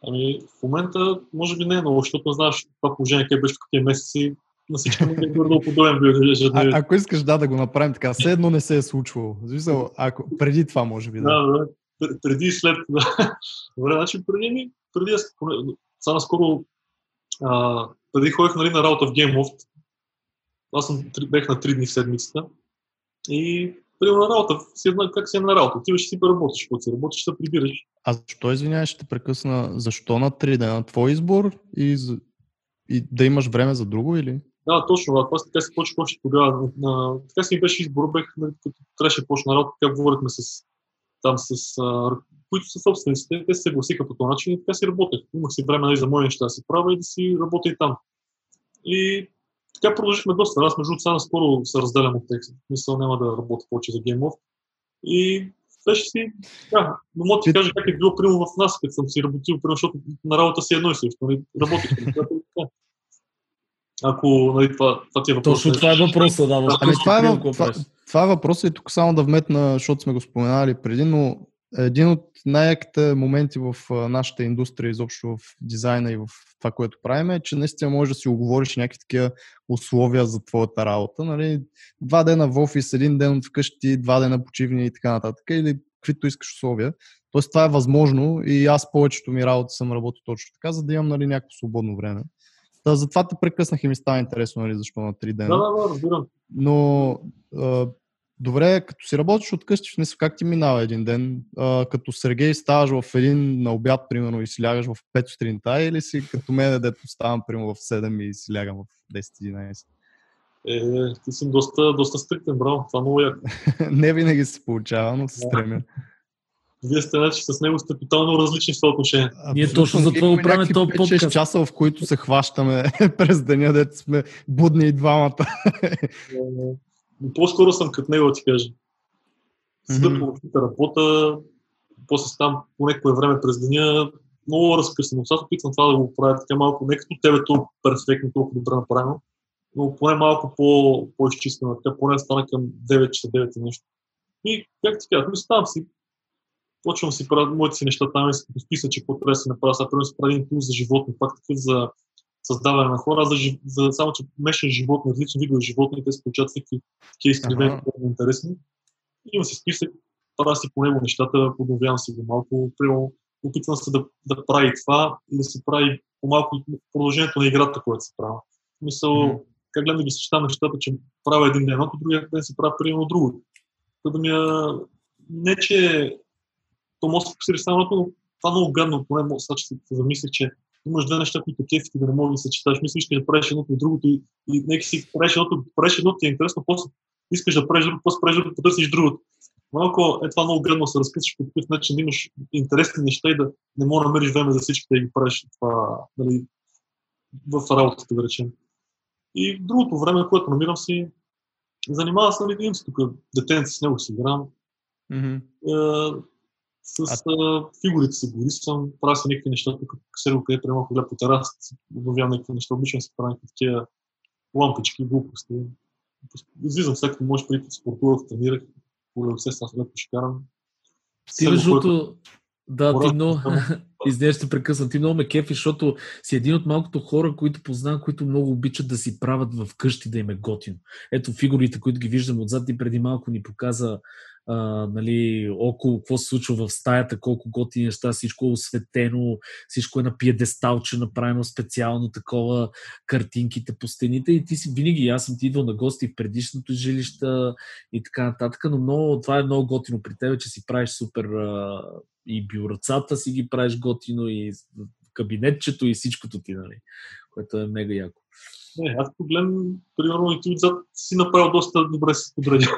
Ами, в момента може би не е много, защото знаеш това положение, къде беше в какви месеци, на всички му е гордо подобен бил. А, ако искаш, да, да го направим така, все едно не се е случвало. Зависъл, ако преди това може би. Да, да, да. Преди и след. Да. Добре, значи преди ми, преди аз, сега наскоро А, преди ходех, нали, на работа в GameLoft. Аз съм, бех на три дни в седмицата. И примерно на работа, си една, как си е на работа, отиваш и си работиш, когато си работиш, се прибираш. А защо, извинявай, ще прекъсна, защо на три дена? Твой избор и, и да имаш време за друго или? Да, точно, аз така си почвах още тогава. На, така си ми беше избор, бех, като трябваше да почна работа, така говорихме с, там с а, които са собствениците, те се съгласиха по този начин и така си работех. Имах си време за мои неща да си правя и да си работя и там. И така продължихме доста. Аз между това скоро се разделям от текста. Мисля, няма да работя повече за GameLoft. И беше си, да, но мога да ти кажа как е било примерно в нас, като съм си работил, примерно, защото на работа си едно и също. Работих на това и така. Ако, нали, това, това ти е въпрос. Точно това е въпроса, да. Въпрос. Ами, това, е, това, това е въпросът и тук само да вметна, защото сме го споменали преди, но един от най-яките моменти в нашата индустрия, изобщо в дизайна и в това, което правим, е, че наистина можеш да си оговориш някакви такива условия за твоята работа. Нали? Два дена в офис, един ден от вкъщи, два дена почивни и така нататък, или каквито искаш условия. Тоест това е възможно и аз повечето ми работа съм работил точно така, за да имам, нали, някакво свободно време. Да, затова те прекъснах и ми става интересно, нали, защо на три дена. Да, да, да, разбирам. Но а, добре, като си работиш откъщи, в смисъл, как ти минава един ден? А, като Сергей ставаш в един на обяд, примерно, и си лягаш в пет сутринта, или си като мен, дето ставам, примерно, в седем и си лягам в десет единайсет? Е, ти си доста, доста стриктен, браво, това много яко. Не винаги се получава, но се стремя. Вие сте, значи, с него сте тотално различни в това отношение. А, ние точно за това правим този подкаст. шест часа, в които се хващаме през деня, дето сме будни и двамата. По-скоро съм като него, да ти кажа. Съдъпо mm-hmm. да работа, после ставам по някое време през деня, много разкъсано. Сега опитвам това да го правя така малко, не като тебе толкова перфектно, толкова добре направено, но поне малко по-изчистено, така поне стана към девет часа, девет и нещо. И как ти кажа, ставам си, почвам си правя моите си неща там и си списък, че какво трябва да се направя. Сега трябва да се прави един курс за животни, пак такъв за създаване на хора, за, за само че мешен животни, различни видове животни, те се получат всеки кейс изкривени, uh-huh. много интересни. Имам си списък, правя си по него нещата, подновявам си го малко, приемо, опитвам се да, да прави това и да се прави по-малко продължението на играта, която се прави. Мисъл, mm-hmm. как гледам да ги съчетам нещата, че правя един ден, ако другия ден се прави приемо друго. Та да ми я... Не, че то може да се фокусира самото, но това много гадно, поне сега, че се замислих, че имаш две неща, които кефите да не мога да се четаш. Мислиш, че да правиш едното и другото и, и нека си правиш едното, правиш едното и е интересно, после искаш да правиш другото, после правиш другото, потърсиш другото. Малко е това много гадно, се разписваш по такъв начин, да имаш интересни неща и да не мога да намериш време за всички да ги правиш това, дали, в работата, да речем. И другото време, което намирам си, занимава се, нали, имам си тук детенце, с него си играм. Mm-hmm. Е, С а... фигурите си го рисвам, правя си някакви неща, тук сега къде премалко гледа по терасата, си обявявам някакви неща, обичам си правя някакви такива лампички, глупости. Излизам всяко може преди спортувах, тренирах, полево се сега леко ще карам. Ти междуто, да, мора, ти много, издея ще прекъсна, ти много ме кефи, защото си един от малкото хора, които познавам, които много обичат да си правят в къщи, да им е готино. Ето фигурите, които ги виждам отзад и преди малко ни показа Uh, нали, около какво се случва в стаята, колко готини неща, всичко е осветено, всичко е на пиедестал, че направено специално такова, картинките по стените и ти си винаги, аз съм ти идвал на гости в предишното жилища и така нататък, но много, това е много готино при тебе, че си правиш супер uh, и бюрцата си ги правиш готино и кабинетчето и всичкото ти, нали, което е мега яко. Не, аз погледам, примерно и ти отзад си направил доста добре си подредил.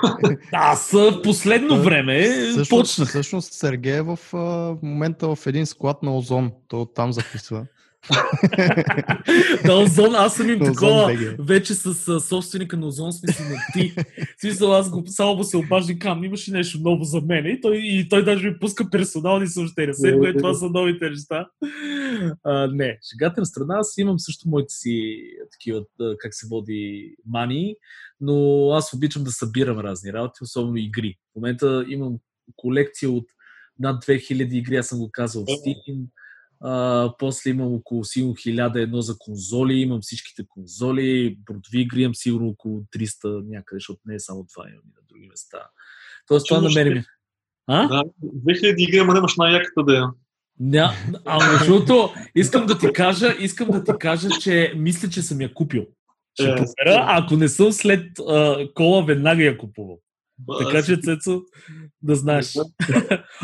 Аз последно време всъщност, почна. Всъщност Сергей е в, в момента в един склад на Озон. Той оттам записва. Да, Озон, аз съм им такова вече с собственика на Озон, смисъл на ти. Смисъл, аз го само се обажда и кам, имаш ли нещо ново за мен? И той, и той даже ми пуска персонални съобщения. След което това са новите неща. А, не, шегата на страна, аз имам също моите си такива, как се води, мании, но аз обичам да събирам разни работи, особено игри. В момента имам колекция от над две хиляди игри, аз съм го казал в Steam. Uh, после имам около сигурно хиляда и едно за конзоли, имам всичките конзоли, бордови игри имам сигурно около триста някъде, защото не е само това, имам и на други места. Тоест това намерим. Да, две хиляди игри, ама нямаш най-яката да я. Ня, а междуто, искам да ти кажа, искам да ти кажа, че мисля, че съм я купил. Ще yeah, проверя, ако не съм след а, кола, веднага я купувам. But... Така че, Цецо, да знаеш.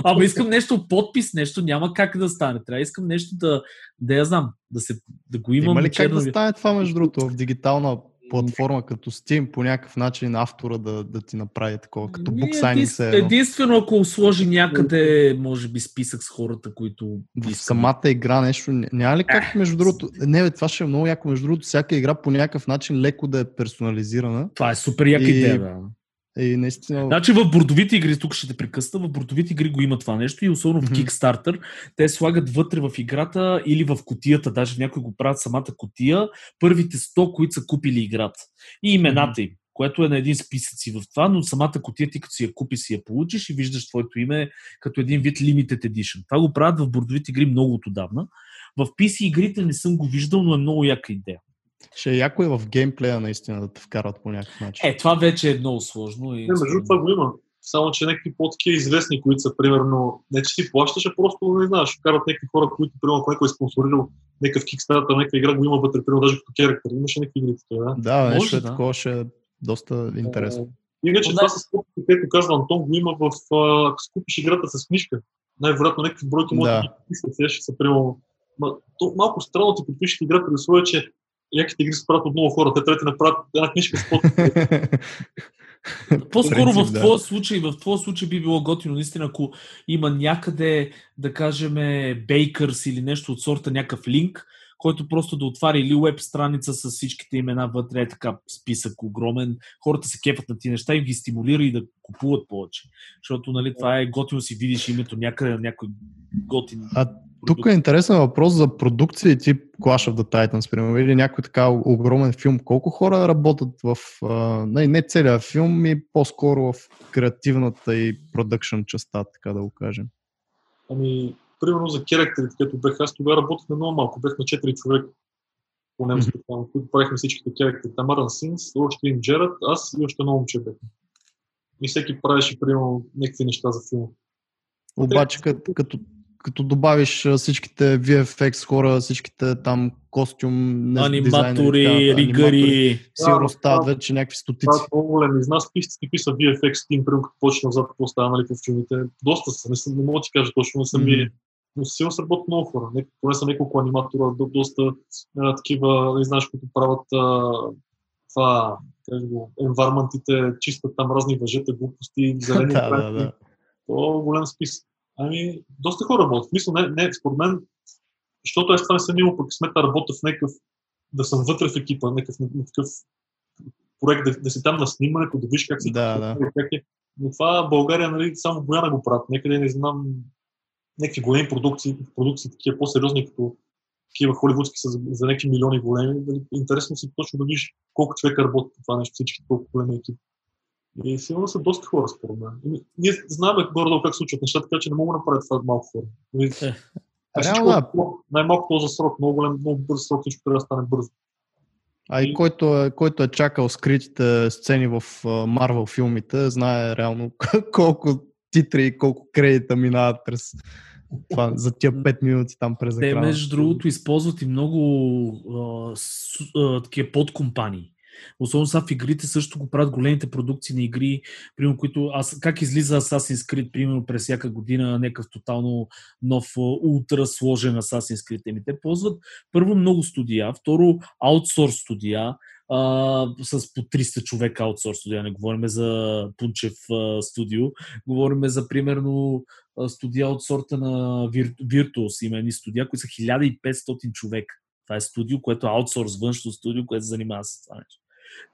Ама искам нещо, подпис, нещо, няма как да стане. Трябва искам нещо да, да я знам, да, се, да го имам. Има ли как да стане това, между другото, в дигитална платформа като Steam, по някакъв начин автора да, да ти направи такова, като буксайнинг се едно. Единствено, ако сложи някъде, може би, списък с хората, които... В самата игра нещо... Няма ли как, между другото... Не, бе, това ще е много яко, между другото, всяка игра по някакъв начин леко да е персонализирана. Това е супер яка и... идея, бе. И наистина... Значи в бордовите игри, тук ще те прекъсна, в бордовите игри го има това нещо и особено в Kickstarter, те слагат вътре в играта или в кутията, даже някои го правят самата кутия, първите сто, които са купили играта и имената им, което е на един списъци в това, но самата кутия ти като си я купи, си я получиш и виждаш твоето име като един вид Limited Edition. Това го правят в бордовите игри много отдавна. В пи си игрите не съм го виждал, но е много яка идея. Ще е яко и в геймплея наистина да те вкарат по някакъв начин. Е, това вече е много сложно. И... Не, между това го има. Само, че някакви по-такива известни, които са, примерно, не че си плащаш, а просто не знаеш. Вкарат някакви хора, които, примерно, някой е спонсорирал някакъв Kickstarter, някаква игра го има вътре, примерно, даже като керактер. Имаше някакви игри такива. Да, нещо е да. Такова, ще е доста интересно. И вече това с книжките, както казва Антон, го има в... Ако скупиш играта с книжка, най-вероятно някакви бройки може да ги писат, ще се приемало. Малко странно ти подпишеш игра при условие, че някаките игри се правят от много хора. Те трябва да направят една книжка с подписи. По-скоро в твоя случай, в твоя случай би било готино, наистина, ако има някъде, да кажем, Bakers или нещо от сорта, някакъв линк, който просто да отваря или веб страница с всичките имена вътре, е така списък огромен. Хората се кепат на тия неща и ги стимулира и да купуват повече. Защото, нали, това е готино си видиш името някъде на някой готин. А тук е интересен въпрос за продукции тип Clash of the Titans, примерно, или някой така огромен филм. Колко хора работят в не, не целия филм и по-скоро в креативната и продъкшн частта, така да го кажем? Ами, примерно за керактерите, като бях аз, тогава работих на много малко. Бях на четири човека по немско, mm-hmm. които правихме всичките керактери. Аарън Симс, още един Джерард, аз и още едно момче бях. И всеки правеше, примерно, някакви неща за филма. Обаче, като, като, като добавиш всичките ви еф екс хора, всичките там костюм, аниматори, ригъри, сигурно стават вече някакви стотици. Това е много големи. Из нас писат какви са ви еф екс Steam, примерно като почна назад, какво става, нали, по филмите. Доста са, не, съм, не мога да ти кажа точно, не съм mm. и... Но сигурно се работят много хора. Поне са няколко аниматора, до, доста а, такива, не знаеш, които правят а, това, го, енварментите, чистят там разни въжета, глупости, зелени да, да, да. То е голям списък. Ами, доста хора работят. В смисъл, не, не, според мен, защото аз това не съм имал пък смета работя в някакъв, да съм вътре в екипа, някакъв, някакъв проект, да, да си там на снимането, да виж как се... Да, да. Как е. Но това България, нали, само Бояна го правят. Някъде не знам някакви големи продукции, продукции такива по-сериозни, като такива холивудски са за, за някакви милиони големи. Интересно си точно да виж колко човека работи по това нещо, всички толкова големи екипи. И сигурно са доста хора, според мен. Ние знаем горе-долу как случват нещата, така че не мога да направя това малко хора. Да. Най-малко този срок, много голям, много бърз срок, всичко трябва да стане бързо. А и който е, който е чакал скритите сцени в Marvel филмите, знае реално колко титри и колко кредита минават през това, за тия пет минути там през екрана. Те, между другото, използват и много а, с, а, такива подкомпании. Особено са в игрите също го правят големите продукции на игри, примерно, които аз, как излиза Assassin's Creed, примерно през всяка година, някакъв тотално нов, ултра сложен Assassin's Creed. Еми, те ползват първо много студия, второ аутсорс студия, а, с по триста човека аутсорс студия. Не говорим за Пунчев а, студио, говорим за примерно студия от сорта на Virtuos, има едни студия, които са хиляда и петстотин човека. Това е студио, което е аутсорс, външно студио, което се занимава с това нещо.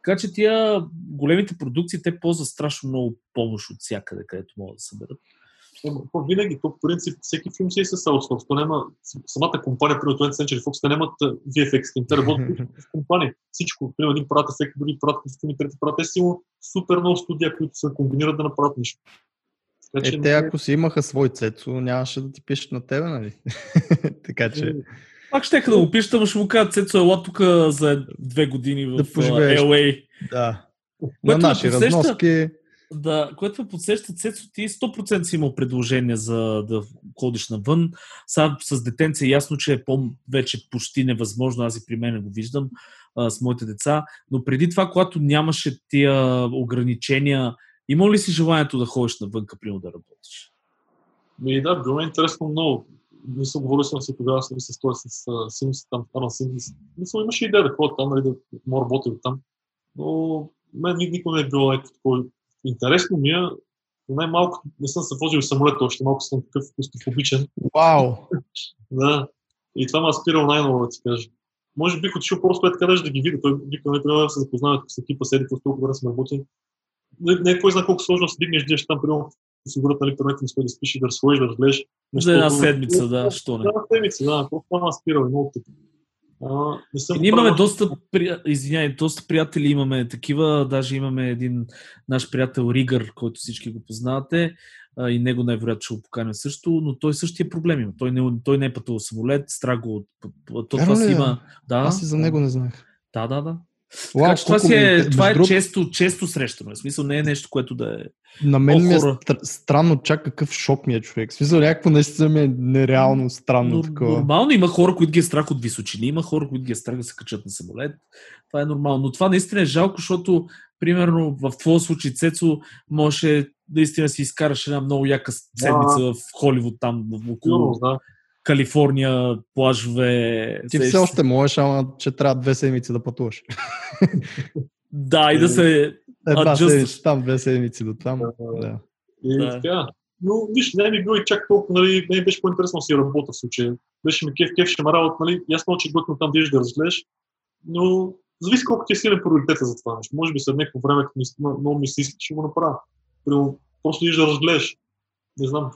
Така че тия големите продукции, те ползват страшно много помощ от всякъде, където могат да съберат. Но, винаги, то в принцип, всеки филм си е с аутсорс. То няма, самата компания, примерно Twentieth Century Fox, те нямат ви еф екс, те работят в компания. Всичко, примерно един правят ефект, други правят костюми, трети правят. Те си има супер много студия, които се комбинират да направят нещо. Така, е, че... те ако си имаха свой Цецо, нямаше да ти пишат на тебе, нали? Така че... Пак ще да го пишете, но ще му кажат Цецо ела тук за две години в да Ел Ей. Да. На наши разноски, Да, което подсеща, Цецо, ти сто процента си имал предложение за да ходиш навън. Сега с детенце е ясно, че е по- вече почти невъзможно. Аз и при мен го виждам а, с моите деца. Но преди това, когато нямаше тия ограничения, имал ли си желанието да ходиш навън, примерно да работиш? Ми, да, било е интересно много. Мисля, говорил съм си тогава с това с Симс, там, Аарън Симс. Мисля, имаше идея да ходя там, нали, да мога работя там. Но мен никога не е било някакво такова. Интересно ми е, най-малко не съм се возил в самолет, още малко съм такъв кустофобичен. Вау! Да, и това ме аспирал най-ново, да ти кажа. Може бих отишъл просто е така да ги видя, той никога не трябва да се запознава с екипа, седи, просто толкова да сме работи. Не, не кой знае колко сложно се дигнеш, деш там, примерно, сигурата на интернет, не стои да спиш и да разходиш, да разглеждаш. За една седмица, да, що не. За една седмица, да, просто това ме аспирал и много така. А, не имаме права... доста, прия... Извиняй, доста приятели имаме такива, даже имаме един наш приятел Ригър, който всички го познавате и него най-вероятно ще го поканим също, но той същия проблем има, той не, той не е пътувал самолет, страх го, това си има... Да, аз и за него не знаех. Да, да, да. Уау, така че това, си е, това е друг... често, често срещано. В смисъл не е нещо, което да е... На мен ми е стр- странно, чак какъв шок ми е човек. В смисъл някакво нещо ми е нереално странно. Но, такова. Нормално има хора, които ги е страх от височини, има хора, които ги е страх да се качат на самолет. Това е нормално. Но това наистина е жалко, защото примерно в твоя случай, Цецо, може наистина си изкараш една много яка седмица а... в Холивуд, там около... Да. Калифорния, плажове... Ти все още можеш, ама че трябва две седмици да пътуваш. Да, и да се... Една седмица там, две седмици до там. Да. И да. Така. Но виж, не ми било и чак толкова, нали, не беше по-интересно да си работа в случая. Беше ми кеф, кеф, ще ме работа, нали, ясно, че готно там деш да разгледаш, но зависи колко ти е силен приоритета за това нещо. Може би след някакво време, като ми, много ми се иска, ще го направя. Просто деш да разгледаш. Не знам.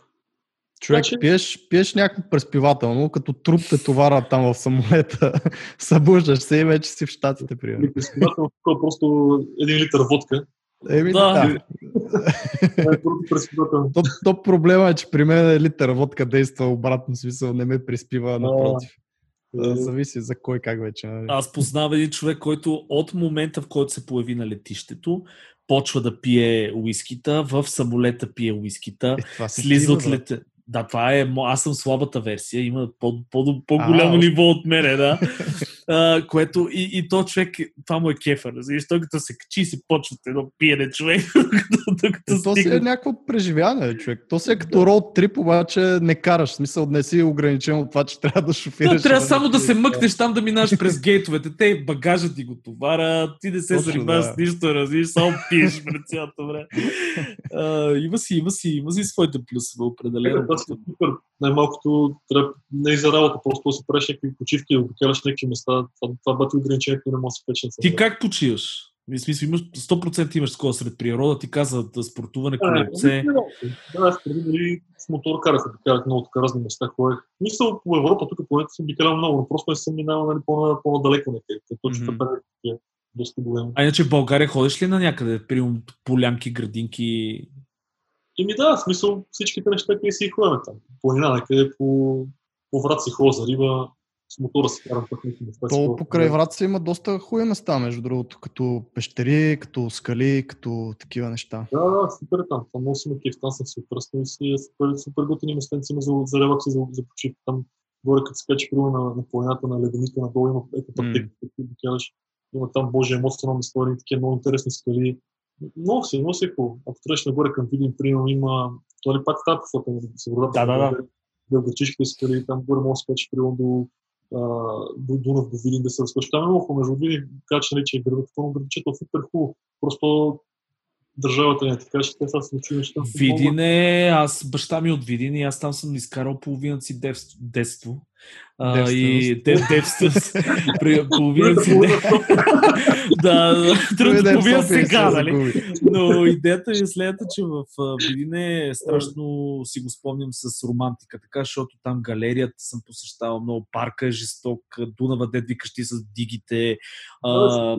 Човек, значи... пиеш, пиеш някакво преспивателно, като труп те товара там в самолета, събуждаш се и вече си в щатите, примерно. Преспивателно е просто един литър водка. Еми да. да. то, то проблема е, че при мен литър водка действа обратно, смисъл не ме преспива, напротив. Да, зависи за кой как вече. Аз познавам един човек, който от момента, в който се появи на летището, почва да пие уискита, в самолета пие уискита, е, слиза от летя. Да, това е. Аз съм слабата версия, има по, по, по-голямо а, ниво от мене, да. А, което и, и то човек, това му е кефа, разбираш, той като се качи си почва едно пиене човек. Докато то си е някакво преживяване, човек. То си е като road trip, обаче не караш, смисъл не си ограничен от това, че трябва да шофираш. Да, трябва само да се мъкнеш там, да минаш през гейтовете, те багажа ти го товарят, ти не се занимаваш с нищо, разбираш, само пиеш през цялото време. Има си, има си, има си своите плюсове определено. Най-малкото трябва не и за работа, просто си правиш някакви почивки и обикаляш някакви места. Това, това бъде ограничението и не може да се печен. Ти как почиваш? В смисъл, имаш, сто процента имаш такова сред природа, ти каза да спортуване, колепце. Да, аз преди с мотор карах, обикалях много така разни места, ходех. Мисъл по Европа, тук планета съм обикалял много, но просто не съм минал, нали, по-надалеко някъде. Точно така е доста голям. А иначе в България ходиш ли на някъде? Примерно полянки, градинки? Еми да, в смисъл всичките неща, къде си и ходим там. Планина някъде, по, по врат си хора за риба. С мотора си карам пък някакви места. То покрай Враца има доста хубави места, между другото, като пещери, като скали, като такива неща. Да, да, супер там. Там много си ме кеф, там съм се отръснал и си е супер готини местенци има за, за релакс и за, за почивка. Там горе като се качи на, на планината, на леденика, надолу има екопътек, като ти кажеш. Има там Божия мост, едно место, едни такива много интересни скали. Много си, много си е хубаво. Ако трябваш нагоре към Видин, примерно има... Това ли пак тази посока? Да, да, да. Белгачишки скали, там горе може да се качи до до Дунав, до Видин да се разкръщаме много между Видин, така че нарича и градът, но градичето е супер хубаво. Просто държавата не така, че те са се учили неща. Видин е, аз баща ми от Видин и аз там съм изкарал половина си детство. детство. А, и девството половина си да, половина сега, нали? Но идеята е следната, че в Видине страшно си го спомням с романтика, така, защото там галерията съм посещавал много, парка е жесток, Дунава дед викаш ти с дигите. А,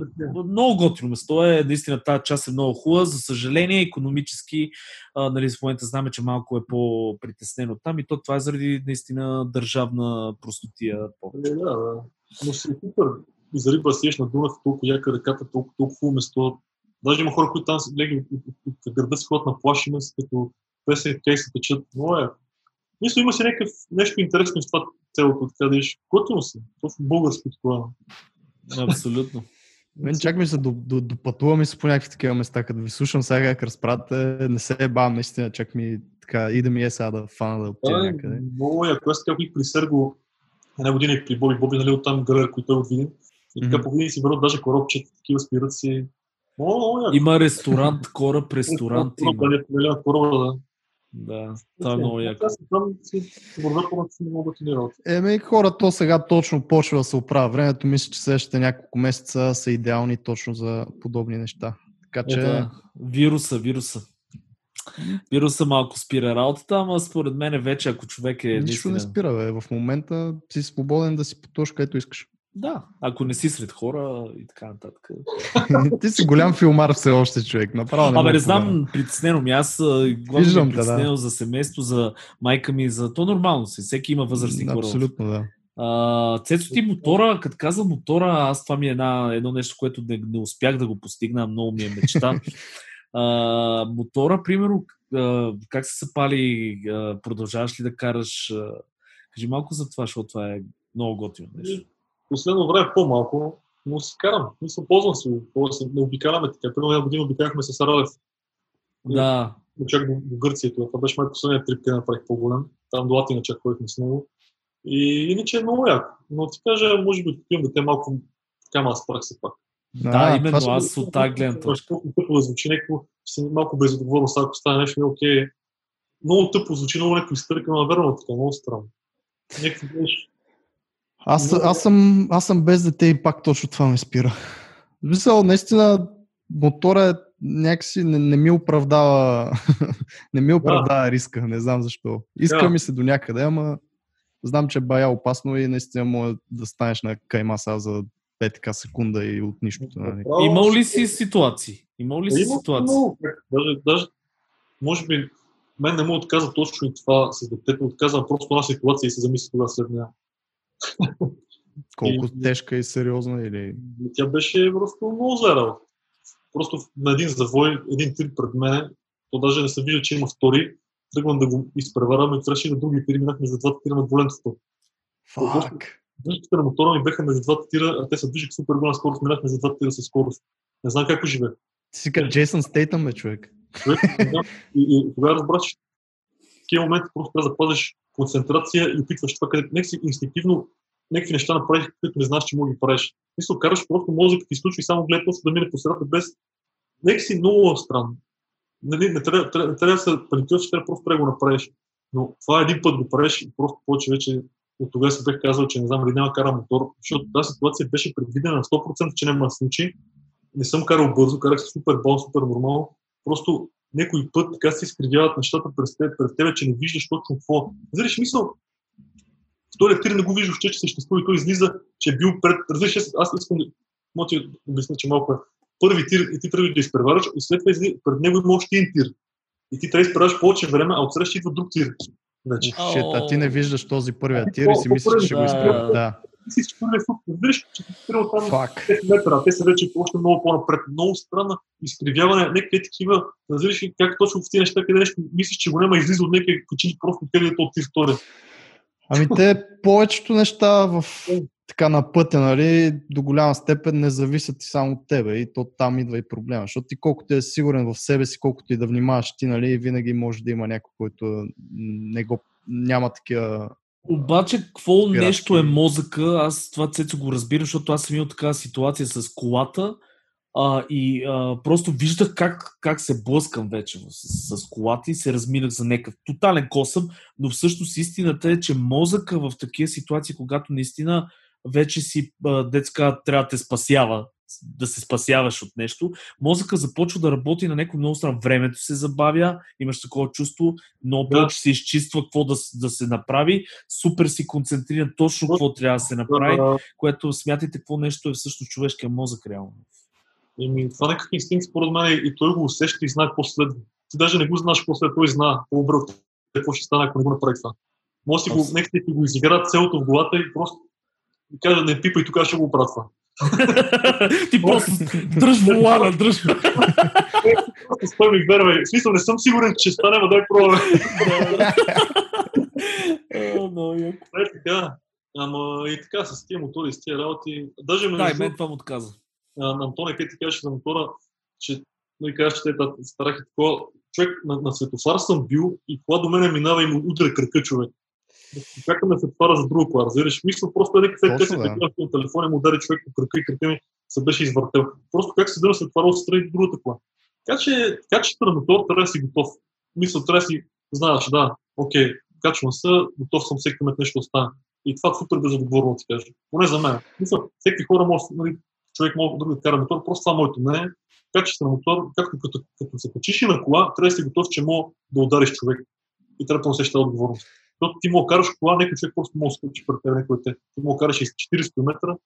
много готино место е, наистина тази част е много хубава, за съжаление икономически, а, нали, в момента знаме, че малко е по-притеснено там и то това е заради наистина държавна простотия повече. Да, да. Но си супер. За риба сиеш на Дунав, толкова яка ръката, толкова, толкова место. Даже има хора, които там се легли от гърда си ходят на плашина, като песен кей се тъчат. Но е. Мисля, има си някакъв нещо интересно в това целото, така да еш. Готово си. Точно българско това. Абсолютно. Мен чак ми се допътувам и се по някакви такива места, като ви слушам сега как разпратите, не се ебавам наистина, чак ми така и да ми е сега да фана да отида някъде. Много е, ако аз така бих при Сърго една година и при Боби, Боби, нали, оттам грър, който е от Видин, и така по Видин си върват даже коробчета, такива спират си. Много, много е. Има ресторант, кораб, ресторант има. Кораба, да. Да, това е много яко. Еми хора, то сега точно почва да се оправя времето. Мисля, че следващите няколко месеца са идеални точно за подобни неща. Така че... Е, да. Вируса, вируса. Вируса малко спира работата, ама според мен вече, ако човек е... Нищо не спира, бе. В момента си свободен да си потош, където искаш. Да, ако не си сред хора и така нататък. Ти си голям филмар все още, човек. Направо не. Абе, не знам, притеснено ми. Аз главно притеснено да. За семейство, за майка ми, за то нормално си. Всеки има възрастни хора. Абсолютно, да. А, Цецо, ти мотора, като каза мотора, аз това ми е една, едно нещо, което не, не успях да го постигна, много ми е мечта. А, мотора, примерно, как се съпали, продължаваш ли да караш? Кажи малко за това, защото това е много готино нещо. Последно време по-малко, но си карам. Мисля, ползвам си, не обикараме така. Първо една година обикарахме с Радев. Да. Очак до, до Гърция. Това беше май последния трип, къде направих по-голям. Там до Латина чак ходихме с него. И иначе е много яко. Но ти кажа, може би купим дете малко така ма спрах се пак. Да, да именно това, аз от тази гледна точка. Тъпо звучи някакво, малко безотговорност, ако стане нещо не окей. Много тъпо звучи, много някакво изтърка, но наверно така, много странно. Някакво беше. Аз, аз, съм, аз съм без дете и пак точно това ме спира. Мисля, наистина мотора някакси не, не ми оправдава не ми оправдава да. Риска, не знам защо. Иска да. Ми се до някъде, ама знам, че е бая опасно и наистина може да станеш на кайма сега за пет секунда и от нищото. Нали? Имал ли си ситуации? Имал ли си Имал, ситуации? Даже, даже, може би мен не му отказа точно и това с детето. Отказвам просто на ситуация и се замисли тогава след нея. Колко и, тежка и сериозна или... Тя беше просто много заедала. Просто на един завой, един тип пред мен, то даже не се вижда, че има втори, тръгвам да го изпреварам и трябваше на други тири, минах между двата тира на дволентото. Фак! Движките на мотора ми беха между двата тира, а те се движих супер голяма скорост, минах между двата тира със скорост. Не знам как живея. Ти си като Джейсън Стейтъм, бе, човек. човек и, и тогава разбрах, че в такива моменти просто трябва да запазиш концентрация и опитваш това, където нека си инстинктивно някакви неща направиш, които не знаеш, че мога ги правиш. Мисля, караш просто мозъкът ти изключва и само гледа просто да мине по средата без... Нека си много странно. Не, не трябва да се паникираш, че трябва просто трябва да го направиш. Но това един път го правиш и просто повече вече от тогава си бях казал, че не знам, ли няма кара мотор, защото тази ситуация беше предвидена на сто процента, че няма да случи. Не съм карал бързо, карах се супер бал, супер нормално. Просто някой път така се изкривяват нещата през теб, пред тебе, че не виждаш точно какво. Зреш мисъл, вторият тир не го виждаш, че, че съществува и той излиза, че е бил пред... Разреш, аз искам да... Мога ти обясня, че малко е. Първи тир и ти трябва да изпревараш, и след това излиза, пред него има още един тир. И ти трябва да изпревараш повече време, а отсреща ще идва друг тир. Значи. Шет, а ти не виждаш този първият тир и си мислиш, че ще го изпревараш. Да. Ти си първият фут, разбираш, че ти трябва там десет метра, те са вече още много по-напред. Много странно изкривяване, някакви такива, разбираш как точно в тези неща, къде нещо мислиш, че го няма, излиза от някакви качили просто къде е този тир вторият. Ами те повечето неща в, така, на пътя, нали, до голяма степен не зависят и само от тебе и то там идва и проблема, защото ти колкото е сигурен в себе си, колкото и да внимаваш ти, нали, винаги може да има някой, който не го, няма такива... Обаче, какво нещо е мозъка, аз това Цецо го разбирам, защото аз съм имал такава ситуация с колата а, и а, просто виждах как, как се блъскам вече с, с колата и се разминах за някакъв тотален косъм, но всъщност истината е, че мозъка в такива ситуации, когато наистина вече си детска трябва да те спасява, да се спасяваш от нещо, мозъка започва да работи на някой много страна. Времето се забавя, имаш такова чувство, но повече се изчиства какво да, да се направи, супер си концентриран точно какво трябва да се направи, което смятайте какво нещо е всъщност човешкия мозък реално. Еми, това някакъв инстинкт според мен и той го усеща и знае какво следва. Ти даже не го знаеш какво следва, той знае по-добре какво ще стане, ако не го направи това. Може си го, някакси ти го изигра целото в главата и просто и кажа, не пипай, тук ще го оправя. Ти просто дръж волана, дръж. Стой ми, вервай. В смисъл, не съм сигурен, че стане, но дай пробваме. Ама и така, с тия мотори, с тия работи. Да, и мен това му отказа. На Антоне, къде ти кажеш за мотора, че но и кажеш, че те страхи такова. Човек, на, на светофар съм бил и кола до мене минава и му удря кръка, човек. Чакаме да се отваря за друга кола, разбираш. Мисля, просто един късет късет такива на телефона му удари човек по кръка и кръка ми се беше извъртел. Просто как се дърва се отваря от страни до другата кола. Така че, така че на мотор трябва да си готов. Мисля, трябва да си знаеш, да, окей, качвам се, готов съм всеки момент нещо остане. И това супер безотговорно да ти кажа. Поне за мен. Мисля, всеки хора може, нали, човек може друг да кара мотор, просто това моето мнение. Така че на мотор, както като, като се качиш и на кола, трябва да си готов, че мога да удариш човек и трябва да носиш тази отговорност. Защото ти мога караш кола, някой човек просто може да се качи пред теб, някой те. Ти мога караш и с четирийсет километра.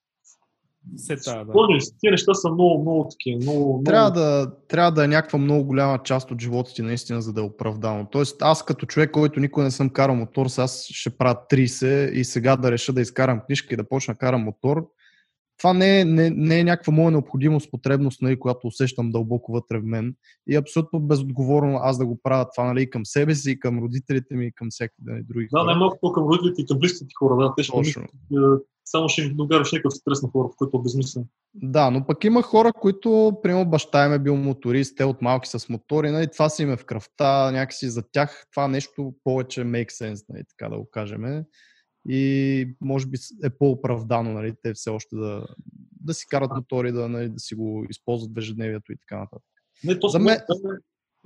Сета, да. Тия неща са много, много такива. Много, трябва, много... Да, трябва да е някаква много голяма част от живота ти наистина, за да е оправдано. Тоест аз като човек, който никога не съм карал мотор, сега ще правя трийсет и сега да реша да изкарам книжка и да почна да карам мотор. Това не е, не, не е някаква моя необходимост, потребност, нали, която усещам дълбоко вътре в мен. И абсолютно безотговорно аз да го правя това, нали, и към себе си, и към родителите ми, и към всеки ден други хора. Да, най-малко по-към родителите и към близките хора. Да, те ще мислят, само ще им догараш някакъв стрес на хората, който е безмислен. Да, но пък има хора, които, примерно, баща им е бил моторист, те от малки с мотори, нали, това си им е в кръвта, някакси за тях това нещо повече make sense, нали, така да го кажем. И може би е по-оправдано, нали, те все още да, да си карат мотори, да, нали, да си го използват в ежедневието и така нататък. Не, за, мен,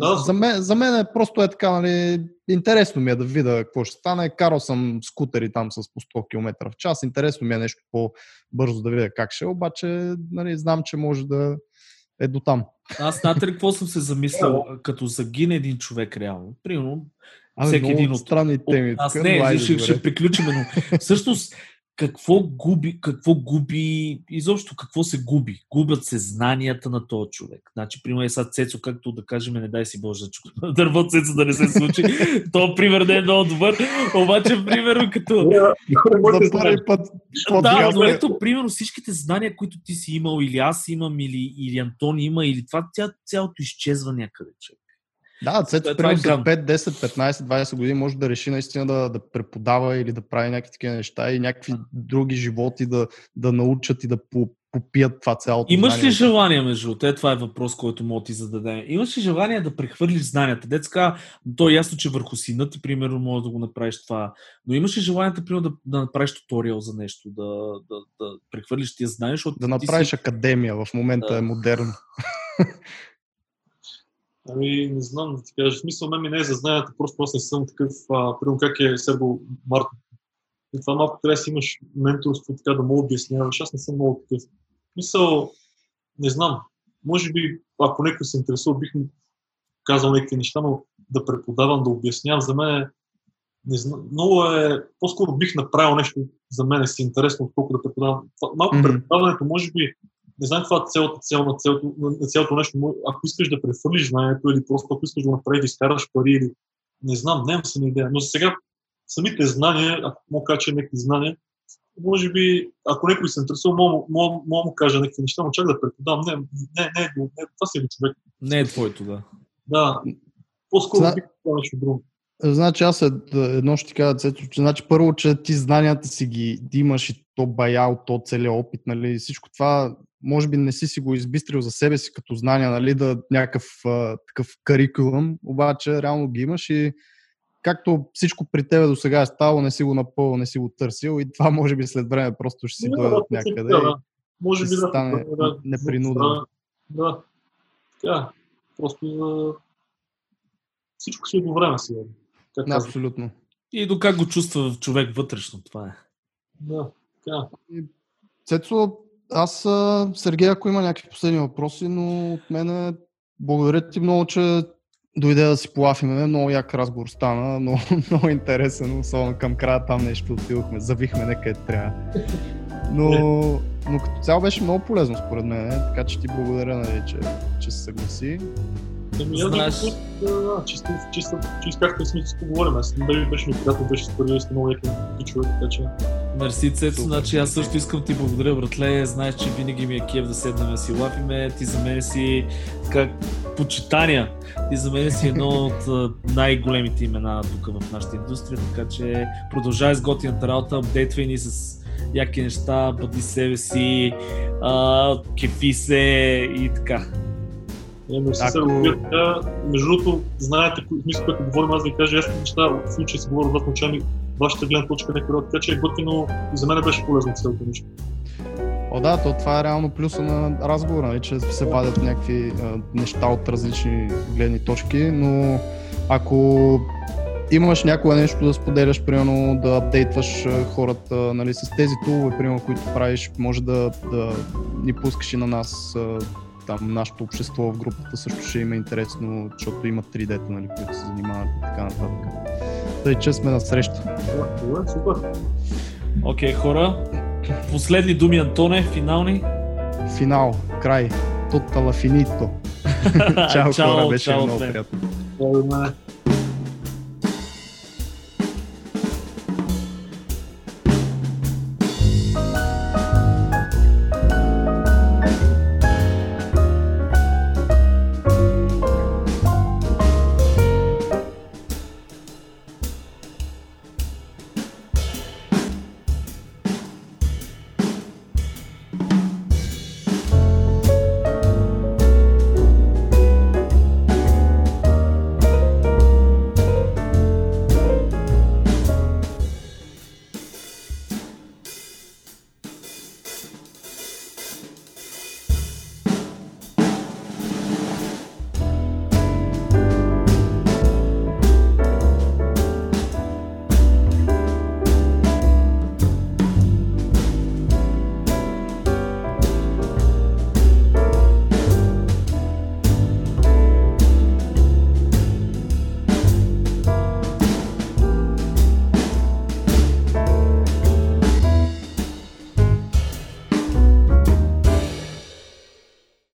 да. за, мен, за мен е просто е така, нали, интересно ми е да видя какво ще стане. Карал съм скутери там с по сто километра в час, интересно ми е нещо по-бързо да видя как ще, обаче, нали, знам, че може да е до там. Аз знаете ли какво съм се замислял, като загине един човек реално, примерно, Абе, всеки един от странни теми. Аз не, е, ще, ще приключим, но всъщност какво губи, какво губи, изобщо какво се губи? Губят се знанията на този човек. Значи, примерно е сега Цецо, както да кажем, не дай си Боже, да дърво Цецо да не се случи. То пример не е много добър, обаче, примерно, като... За първи път... Да, но ето, примерно, всичките знания, които ти си имал, или аз имам, или, или Антон има, или това цялото изчезва някъде, човек. Да, Цецо примерно за пет, десет, петнайсет, двайсет години може да реши наистина да, да преподава или да прави някакви такива неща и някакви а. други животи да, да научат и да попият това цялото. Имаш знание. Ли желание, между те, това е въпрос, който мога ти зададем. Имаш ли желание да прехвърлиш знанията? Детска, то е ясно, че върху сина ти, примерно, може да го направиш това, но имаш ли желание, примерно, да, да направиш туториал за нещо, да, да, да прехвърлиш тия знания? Да направиш си... академия, в момента да. Е модерно. Ами, не знам да ти кажа. В смисъл, мен ми не е за знанията, просто аз не съм такъв, примерно как е Серго Мартин. И това малко трябва да си имаш менторство, така да мога да обясняваш. Аз не съм много такъв. В смисъл, не знам. Може би, ако някой се интересува, бих му казал някакви неща, но да преподавам, да обяснявам. За мен не знам. Много е... По-скоро бих направил нещо за мен си интересно, отколкото да преподавам. Малко mm-hmm. преподаването, може би, не знам каква е цялата цел на цялото, на цялото нещо. Ако искаш да прехвърлиш знанието или просто ако искаш да направиш да изкараш пари или... Не знам, нямам съм идея. Но сега самите знания, ако мога кажа, че някакви знания, може би, ако някой се интересува, мога му кажа някакви неща, но чак да преподам. Не, не, не, не, това си е човек. Не е твоето, да. Да, по-скоро Зна... бих това нещо друго. Значи аз едно ще ти кажа, Цецо, че значи първо, че ти знанията си ги имаш и то баял, то целия опит, нали, всичко това може би не си си го избистрил за себе си като знания, нали, да някакъв а, такъв карикулъм, обаче реално ги имаш и както всичко при тебе до сега е стало, не си го напълно, не си го търсил и това може би след време просто ще си дойде да, от някъде да, и може би да стане да, непринудено. Да, така, просто да... всичко си до време сега. Да, абсолютно. И до как го чувства човек вътрешно, това е. Да, така. Цецо, аз, Сергей, ако има някакви последни въпроси, но от мен благодаря ти много, че дойде да си полафиме. Много як разговор стана, много, много интересен, особено към края там нещо отидохме, завихме некъде трябва. Но, но като цяло беше много полезно според мен, така че ти благодаря, нали, че, че се съгласи. Знаеш... Чисто, чисто, чисто как технически говорим, аз не бе беше ми когато беше спорил с много леки пичове, така че... Мерси, Цецо, значи аз също искам ти благодаря, братле, знаеш, че винаги ми е кеф да седнем да си лапиме, ти за мен си така почитания, ти за мен си едно от най-големите имена тук в нашата индустрия, така че продължавай с готината работа, апдейтвай ни с яки неща, бъди себе си, а, кефи се и така. Е, но си ако... така, между другото, знаете, мисля, което говорим, аз да ви кажа ясни неща, в случай си говоря вас ночами, вашата гледна точка не период, така че е готино и за мен беше полезно цялото нещо. О да, то това е реално плюса на разговора, че се вадят някакви а, неща от различни гледни точки, но ако имаш някое нещо да споделяш, примерно да апдейтваш хората, нали, с тези тулове, примерно, които правиш, може да, да ни пускаш и на нас. Там нашето общество в групата също ще им е интересно, защото има три де-та, нали, които се занимават и така нататък. Тъй, че сме на среща. Окей, okay, хора. Последни думи, Антоне, финални? Финал, край. Тотала финито. Чао, чао, хора, беше чао, много приятно.